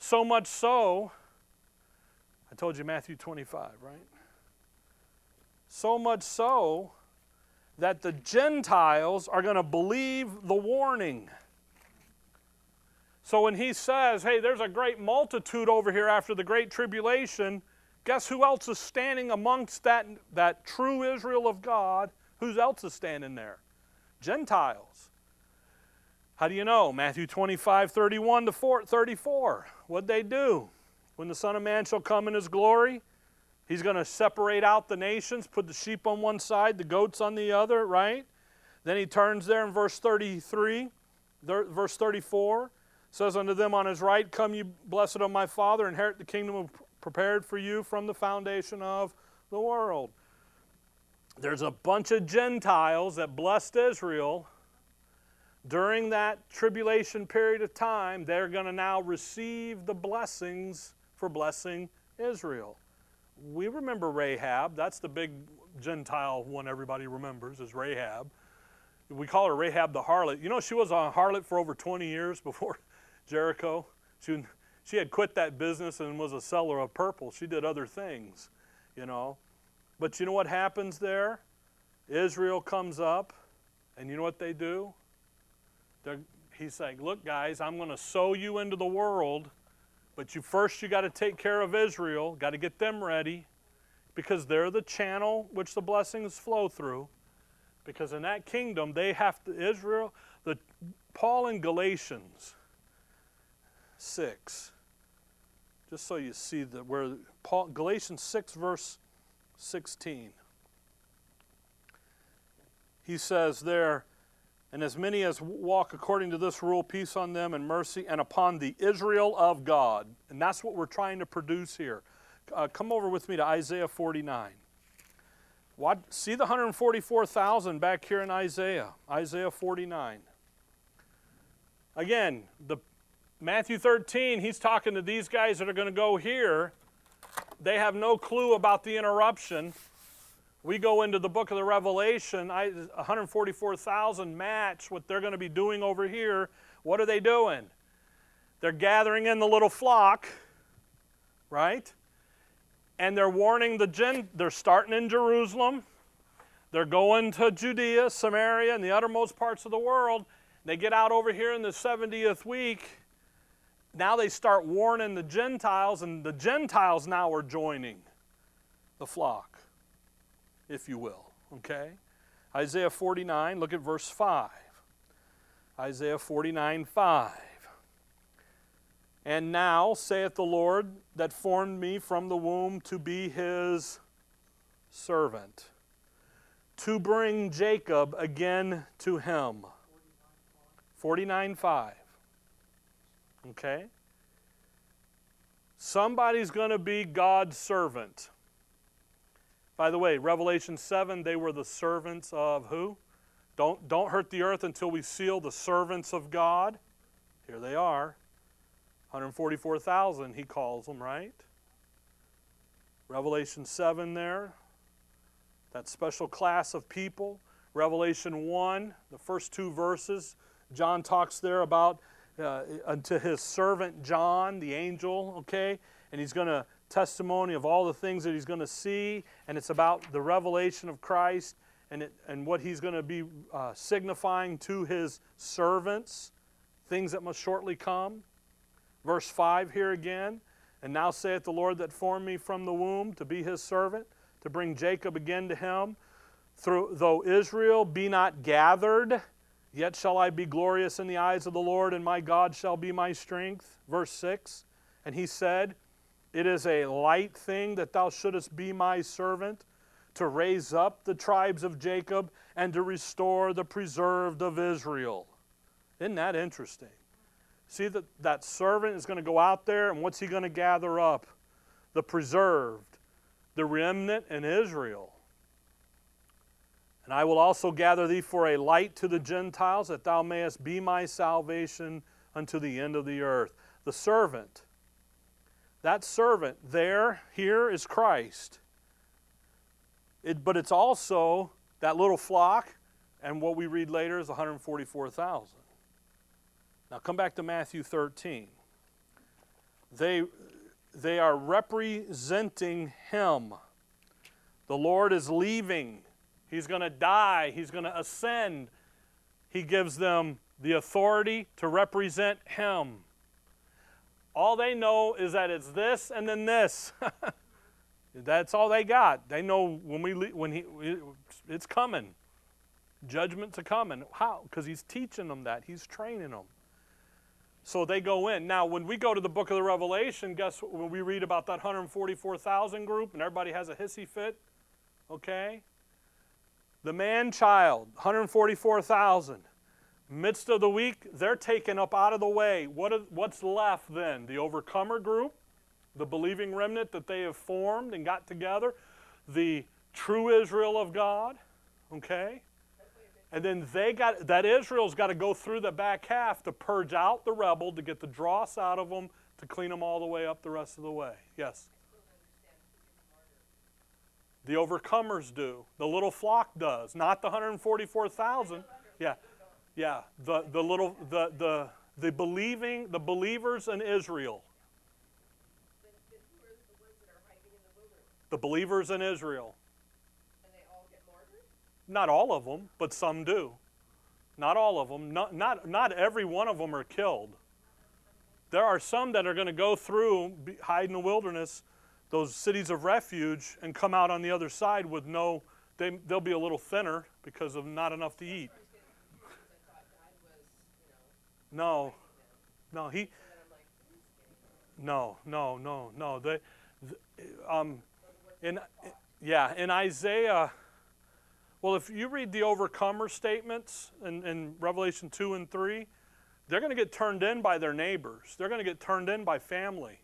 So much so, I told you Matthew 25, right? So much so that the Gentiles are going to believe the warning. So when he says, hey, there's a great multitude over here after the great tribulation, guess who else is standing amongst that true Israel of God? Who else is standing there? Gentiles. How do you know? Matthew 25, 31 to 34. What'd they do? When the Son of Man shall come in his glory, he's going to separate out the nations, put the sheep on one side, the goats on the other, right? Then he turns there in verse 33, verse 34, says unto them on his right, come ye blessed of my Father, inherit the kingdom of prepared for you from the foundation of the world. There's a bunch of Gentiles that blessed Israel. During that tribulation period of time, they're going to now receive the blessings for blessing Israel. We remember Rahab. That's the big Gentile one everybody remembers is Rahab. We call her Rahab the harlot. You know, she was a harlot for over 20 years before Jericho. She had quit that business and was a seller of purple. She did other things, you know. But you know what happens there? Israel comes up, and you know what they do? He's saying, look, guys, I'm going to sow you into the world, but first you got to take care of Israel, got to get them ready, because they're the channel which the blessings flow through. Because in that kingdom, they have to, Israel, Paul in Galatians 6, just so you see that where Paul, Galatians 6, verse 16, he says there, and as many as walk according to this rule, peace on them and mercy, and upon the Israel of God. And that's what we're trying to produce here. Come over with me to Isaiah 49. What? See the 144,000 back here in Isaiah, Isaiah 49. Again, Matthew 13, he's talking to these guys that are going to go here. They have no clue about the interruption. We go into the book of the Revelation, 144,000 match what they're going to be doing over here. What are they doing? They're gathering in the little flock, right? And they're warning they're starting in Jerusalem. They're going to Judea, Samaria, and the uttermost parts of the world. They get out over here in the 70th week. Now they start warning the Gentiles, and the Gentiles now are joining the flock, if you will, okay? Isaiah 49, look at verse 5. Isaiah 49, 5. And now saith the Lord that formed me from the womb to be his servant, to bring Jacob again to him. 49, 5. Okay? Somebody's going to be God's servant. By the way, Revelation 7, they were the servants of who? Don't hurt the earth until we seal the servants of God. Here they are. 144,000 he calls them, right? Revelation 7 there. That special class of people. Revelation 1, the first two verses. John talks there about unto his servant John, the angel, okay? And he's going to testimony of all the things that he's going to see, and it's about the revelation of Christ and what he's going to be signifying to his servants, things that must shortly come. Verse 5 here again, and now saith the Lord that formed me from the womb to be his servant, to bring Jacob again to him. Though Israel be not gathered, yet shall I be glorious in the eyes of the Lord, and my God shall be my strength. Verse 6, and he said, it is a light thing that thou shouldest be my servant, to raise up the tribes of Jacob and to restore the preserved of Israel. Isn't that interesting? See, that servant is going to go out there, and what's he going to gather up? The preserved, the remnant in Israel. And I will also gather thee for a light to the Gentiles, that thou mayest be my salvation unto the end of the earth. The servant. That servant there, here, is Christ. But it's also that little flock, and what we read later is 144,000. Now come back to Matthew 13. They are representing him. The Lord is leaving. He's going to die. He's going to ascend. He gives them the authority to represent him. All they know is that it's this and then this. That's all they got. They know it's coming. Judgment's a coming. How? Because he's teaching them that. He's training them. So they go in. Now, when we go to the book of the Revelation, guess what? When we read about that 144,000 group and everybody has a hissy fit, okay? The man-child, 144,000. Midst of the week, they're taken up out of the way. What's left then? The overcomer group, the believing remnant that they have formed and got together, the true Israel of God, okay? And then Israel's got to go through the back half to purge out the rebel, to get the dross out of them, to clean them all the way up the rest of the way. Yes? The overcomers do. The little flock does. Not the 144,000. Yeah. Yeah, the believers in Israel. The ones that are hiding in the wilderness? The believers in Israel. And they all get martyred? Not all of them, but some do. Not all of them. Not every one of them are killed. There are some that are going to go through, hide in the wilderness, those cities of refuge, and come out on the other side with they'll be a little thinner because of not enough to eat. No. In Isaiah, well, if you read the overcomer statements in Revelation 2 and 3, they're going to get turned in by their neighbors. They're going to get turned in by family.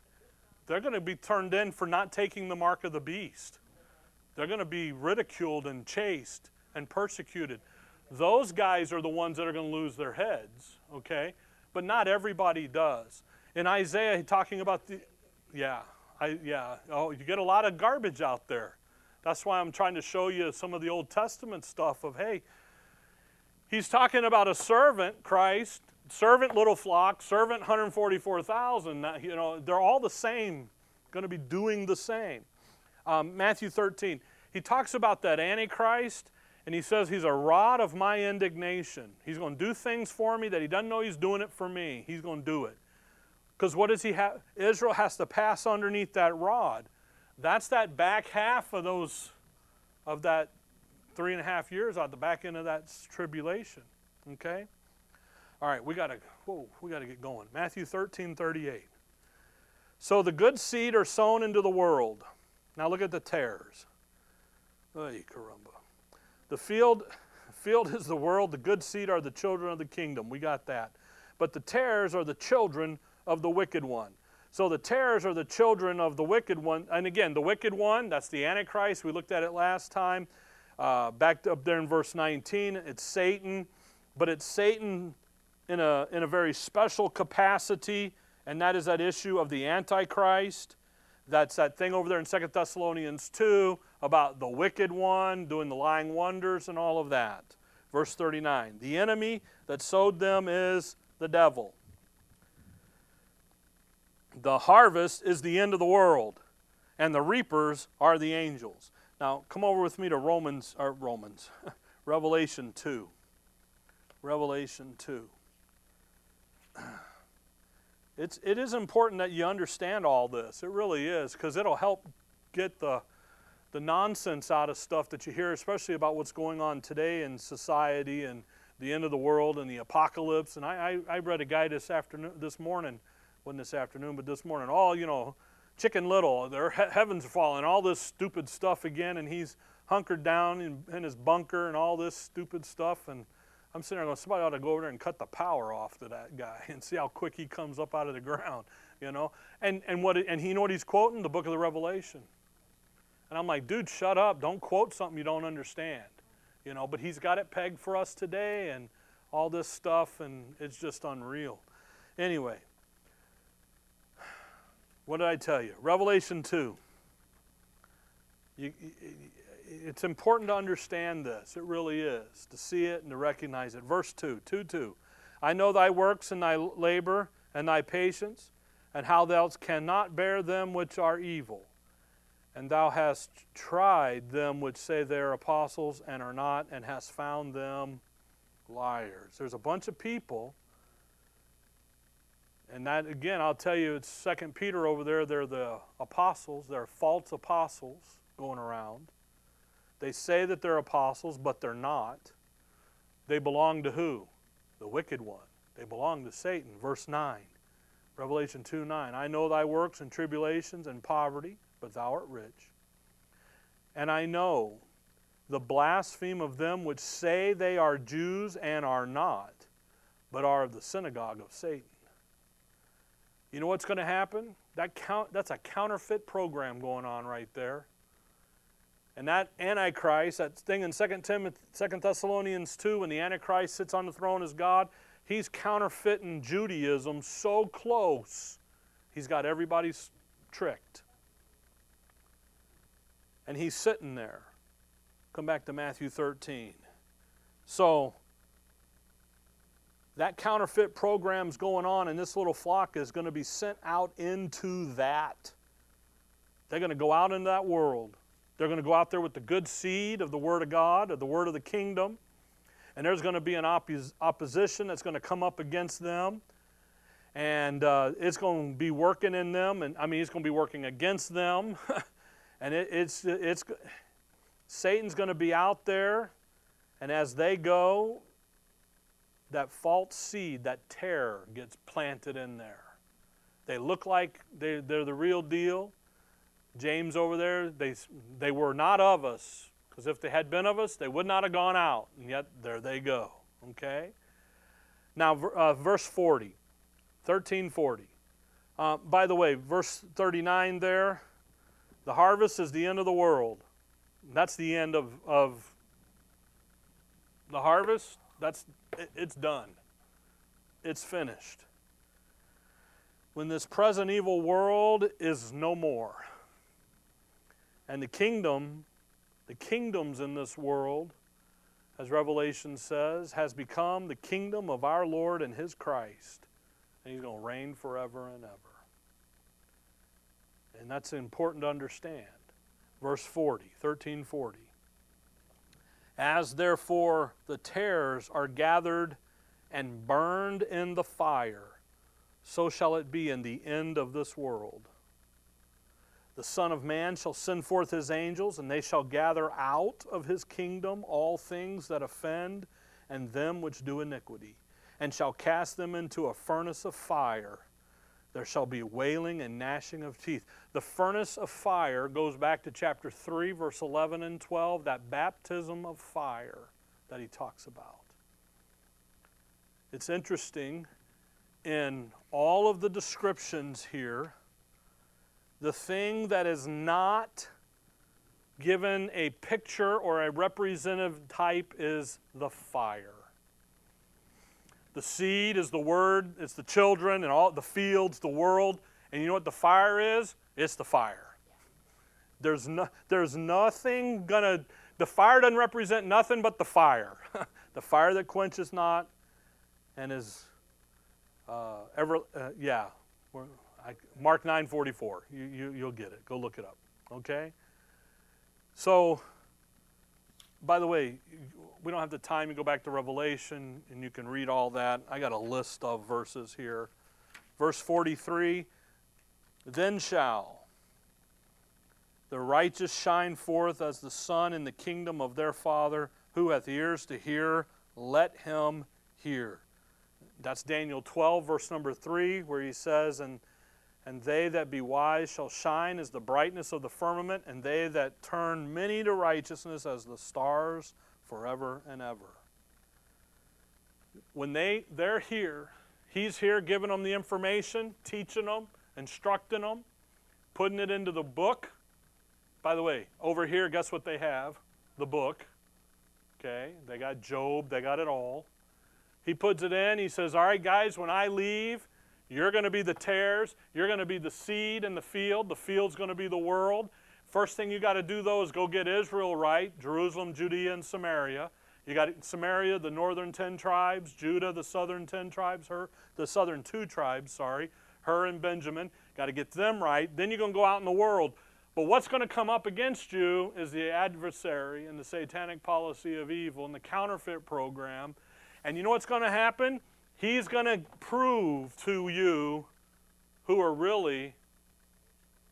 They're going to be turned in for not taking the mark of the beast. They're going to be ridiculed and chased and persecuted. Those guys are the ones that are going to lose their heads, okay? But not everybody does. In Isaiah, talking about you get a lot of garbage out there. That's why I'm trying to show you some of the Old Testament stuff of, hey, he's talking about a servant, Christ, servant little flock, servant 144,000. You know, they're all the same, going to be doing the same. Matthew 13, he talks about that Antichrist. And he says he's a rod of my indignation. He's going to do things for me that he doesn't know he's doing it for me. He's going to do it. Because what does he have? Israel has to pass underneath that rod. That's that back half of that 3.5 years out the back end of that tribulation. Okay? All right, we got to get going. Matthew 13:38. So the good seed are sown into the world. Now look at the tares. Ay, caramba. The field is the world, the good seed are the children of the kingdom. We got that. But the tares are the children of the wicked one. So the tares are the children of the wicked one. And again, the wicked one, that's the Antichrist. We looked at it last time. Back up there in verse 19, it's Satan, but it's Satan in a very special capacity, and that is that issue of the Antichrist. That's that thing over there in 2 Thessalonians 2 about the wicked one doing the lying wonders and all of that. Verse 39, the enemy that sowed them is the devil. The harvest is the end of the world, and the reapers are the angels. Now, come over with me to Revelation 2. Revelation 2. It is important that you understand all this. It really is, because it'll help get the nonsense out of stuff that you hear, especially about what's going on today in society and the end of the world and the apocalypse. And I read a guy this morning, all, you know, Chicken Little, their heaven's falling, all this stupid stuff again, and he's hunkered down in his bunker and all this stupid stuff. And I'm sitting there going, somebody ought to go over there and cut the power off to that guy and see how quick he comes up out of the ground, you know. And you know what he's quoting? The book of the Revelation. And I'm like, dude, shut up. Don't quote something you don't understand, you know. But he's got it pegged for us today and all this stuff, and it's just unreal. Anyway, what did I tell you? Revelation 2. It's important to understand this. It really is, to see it and to recognize it. Verse 2. I know thy works and thy labor and thy patience, and how thou cannot bear them which are evil. And thou hast tried them which say they are apostles and are not, and hast found them liars. There's a bunch of people. And that, again, I'll tell you, it's 2 Peter over there. They're the apostles. They're false apostles going around. They say that they're apostles, but they're not. They belong to who? The wicked one. They belong to Satan. Verse 9, Revelation 2:9. I know thy works and tribulations and poverty, but thou art rich. And I know the blasphemy of them which say they are Jews and are not, but are of the synagogue of Satan. You know what's going to happen? That's a counterfeit program going on right there. And that Antichrist, that thing in 2 Thessalonians 2, when the Antichrist sits on the throne as God, he's counterfeiting Judaism so close, he's got everybody tricked. And he's sitting there. Come back to Matthew 13. So that counterfeit program's going on, and this little flock is going to be sent out into that. They're going to go out into that world. They're going to go out there with the good seed of the Word of God, of the Word of the Kingdom. And there's going to be an opposition that's going to come up against them. And it's going to be working in them. And I mean, it's going to be working against them. And Satan's going to be out there. And as they go, that false seed, that terror gets planted in there. They look like they're the real deal. James over there, they were not of us, because if they had been of us, they would not have gone out, and yet there they go, okay? Now, verse 40, 1340. By the way, verse 39 there, the harvest is the end of the world. That's the end of the harvest. It's done. It's finished. When this present evil world is no more, and the kingdoms in this world, as Revelation says, has become the kingdom of our Lord and His Christ. And He's going to reign forever and ever. And that's important to understand. Verse 40, 1340. As therefore the tares are gathered and burned in the fire, so shall it be in the end of this world. The Son of Man shall send forth His angels, and they shall gather out of His kingdom all things that offend and them which do iniquity, and shall cast them into a furnace of fire. There shall be wailing and gnashing of teeth. The furnace of fire goes back to chapter 3, verse 11 and 12, that baptism of fire that he talks about. It's interesting, in all of the descriptions here, the thing that is not given a picture or a representative type is the fire. The seed is the word, it's the children and all the fields, the world. And you know what the fire is? It's the fire. There's nothing gonna, the fire doesn't represent nothing but the fire. The fire that quenches not and is Mark 9:44. You'll get it. Go look it up. Okay? So, by the way, we don't have the time to go back to Revelation, and you can read all that. I got a list of verses here. Verse 43, then shall the righteous shine forth as the sun in the kingdom of their Father. Who hath ears to hear, let him hear. That's Daniel 12, verse number 3, where he says, And they that be wise shall shine as the brightness of the firmament, and they that turn many to righteousness as the stars forever and ever. When they're here, he's here giving them the information, teaching them, instructing them, putting it into the book. By the way, over here, guess what they have? The book. Okay, they got Job, they got it all. He puts it in, he says, all right, guys, when I leave, you're going to be the tares. You're going to be the seed in the field. The field's going to be the world. First thing you got to do, though, is go get Israel right, Jerusalem, Judea, and Samaria. You got Samaria, the northern 10 tribes, Judah, the southern 10 tribes, the southern 2 tribes, Hur and Benjamin. Got to get them right. Then you're going to go out in the world. But what's going to come up against you is the adversary and the satanic policy of evil and the counterfeit program. And you know what's going to happen? He's going to prove to you who are really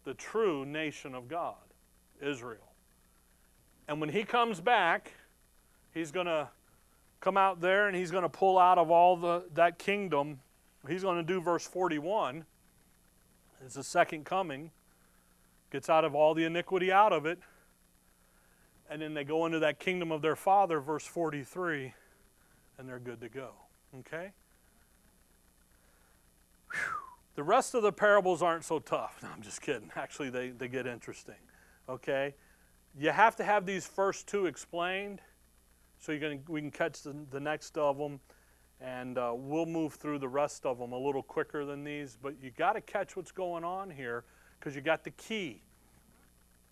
the true nation of God, Israel. And when he comes back, he's going to come out there and he's going to pull out of all that kingdom. He's going to do verse 41. It's the second coming. Gets out of all the iniquity out of it. And then they go into that kingdom of their Father, verse 43, and they're good to go. Okay? The rest of the parables aren't so tough. No, I'm just kidding. Actually, they get interesting. Okay? You have to have these first two explained so we can catch the next of them, and we'll move through the rest of them a little quicker than these, but you got to catch what's going on here because you got the key.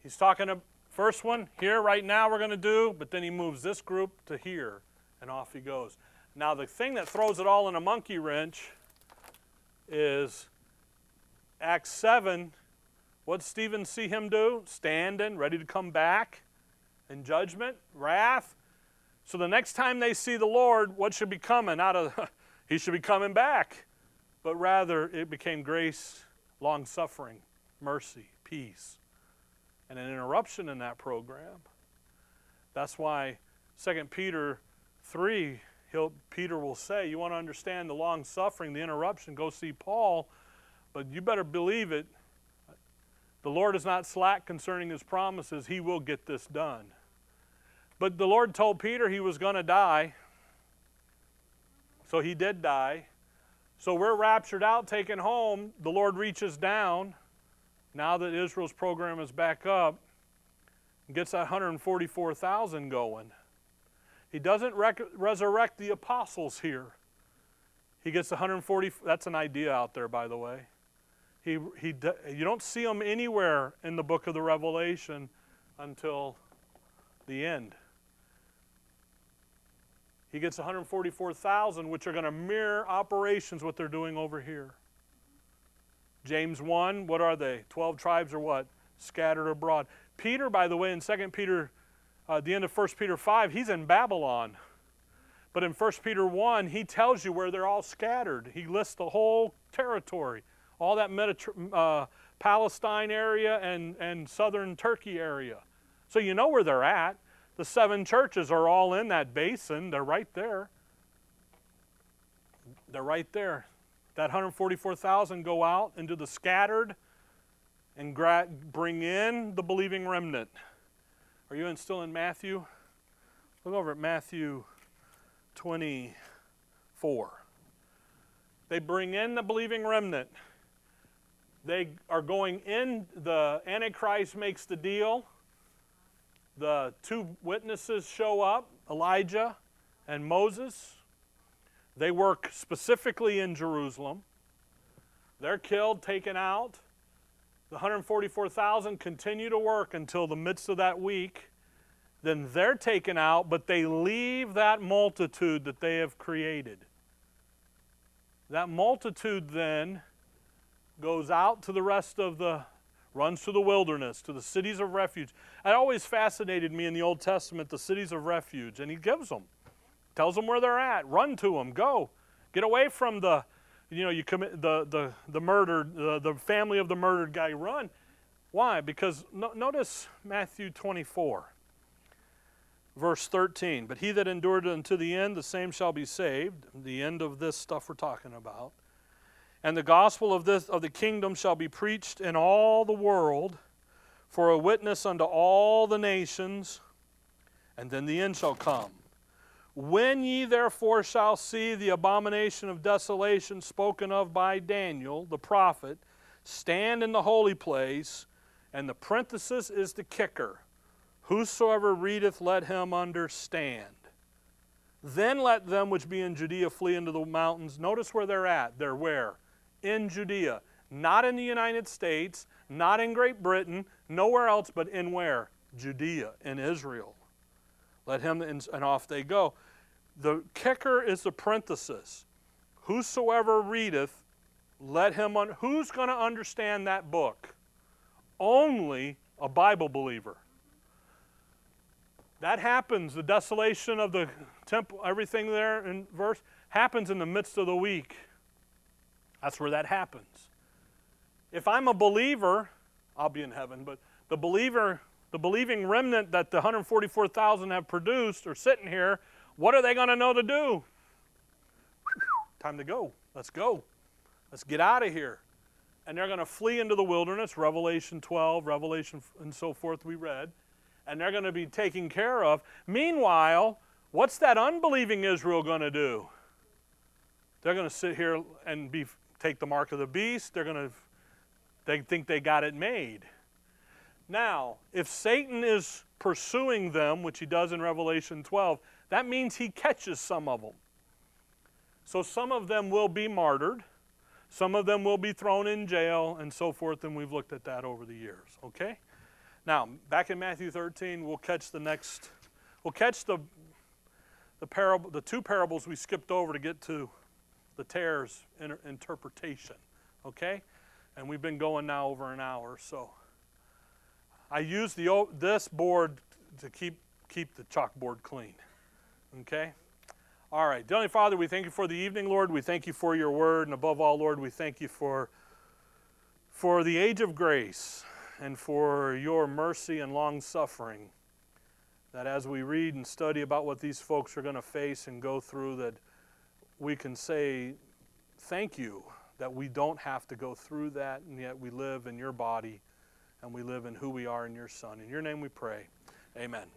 He's talking to first one here right now we're going to do, but then he moves this group to here, and off he goes. Now, the thing that throws it all in a monkey wrench is Acts 7. What did Stephen see him do? Standing, ready to come back in judgment, wrath. So the next time they see the Lord, what should be coming out of? He should be coming back. But rather, it became grace, long-suffering, mercy, peace, and an interruption in that program. That's why 2 Peter 3 Peter will say, you want to understand the long-suffering, the interruption, go see Paul, but you better believe it. The Lord is not slack concerning his promises. He will get this done. But the Lord told Peter he was going to die, so he did die. So we're raptured out, taken home. The Lord reaches down, now that Israel's program is back up, and gets that 144,000 going. He doesn't resurrect the apostles here. He gets 140. That's an idea out there, by the way. You don't see them anywhere in the book of the Revelation until the end. He gets 144,000, which are going to mirror operations what they're doing over here. James 1, what are they? 12 tribes or what? Scattered abroad. Peter, by the way, in 2 Peter at the end of 1 Peter 5, he's in Babylon. But in 1 Peter 1, he tells you where they're all scattered. He lists the whole territory, all that Palestine area and southern Turkey area. So you know where they're at. The 7 churches are all in that basin. They're right there. They're right there. That 144,000 go out into the scattered and bring in the believing remnant. Are you still in Matthew? Look over at Matthew 24. They bring in the believing remnant. They are going in. The Antichrist makes the deal. the two witnesses show up, Elijah and Moses. They work specifically in Jerusalem. They're killed, taken out. The 144,000 continue to work until the midst of that week. Then they're taken out, but they leave that multitude that they have created. That multitude then goes out to the rest of the, runs through the wilderness, to the cities of refuge. It always fascinated me in the Old Testament, the cities of refuge, and he gives them, tells them where they're at, run to them, go, get away from the, you know, you commit the murdered, the family of the murdered guy, run. Why? Because notice Matthew 24. Verse 13, but he that endured unto the end, the same shall be saved. The end of this stuff we're talking about. And the gospel of this of the kingdom shall be preached in all the world for a witness unto all the nations, and then the end shall come. When ye therefore shall see the abomination of desolation spoken of by Daniel the prophet, stand in the holy place, and the parenthesis is the kicker. Whosoever readeth, let him understand. Then let them which be in Judea flee into the mountains. Notice where they're at. They're where? In Judea. Not in the United States, not in Great Britain, nowhere else, but in where? Judea, in Israel. Let him, and off they go. The kicker is the parenthesis. Whosoever readeth, let him, who's going to understand that book? Only a Bible believer. That happens, the desolation of the temple, everything there in verse, happens in the midst of the week. That's where that happens. If I'm a believer, I'll be in heaven, but the believer, the believing remnant that the 144,000 have produced are sitting here, what are they going to know to do? Time to go. Let's go. Let's get out of here. And they're going to flee into the wilderness, Revelation 12, Revelation and so forth we read. And they're going to be taken care of. Meanwhile, what's that unbelieving Israel going to do? They're going to sit here and take the mark of the beast. They're going to, they think they got it made. Now, if Satan is pursuing them, which he does in Revelation 12, that means he catches some of them. So some of them will be martyred. Some of them will be thrown in jail and so forth, and we've looked at that over the years, okay? Now, back in Matthew 13, we'll catch the next, we'll catch the parable, the two parables we skipped over to get to the tares interpretation, okay? And we've been going now over an hour, so I use this board to keep the chalkboard clean, okay? All right, Heavenly Father, we thank you for the evening, Lord. We thank you for your word, and above all, Lord, we thank you for the age of grace, and for your mercy and long-suffering, that as we read and study about what these folks are going to face and go through, that we can say, thank you, that we don't have to go through that, and yet we live in your body, and we live in who we are in your Son. In your name we pray. Amen.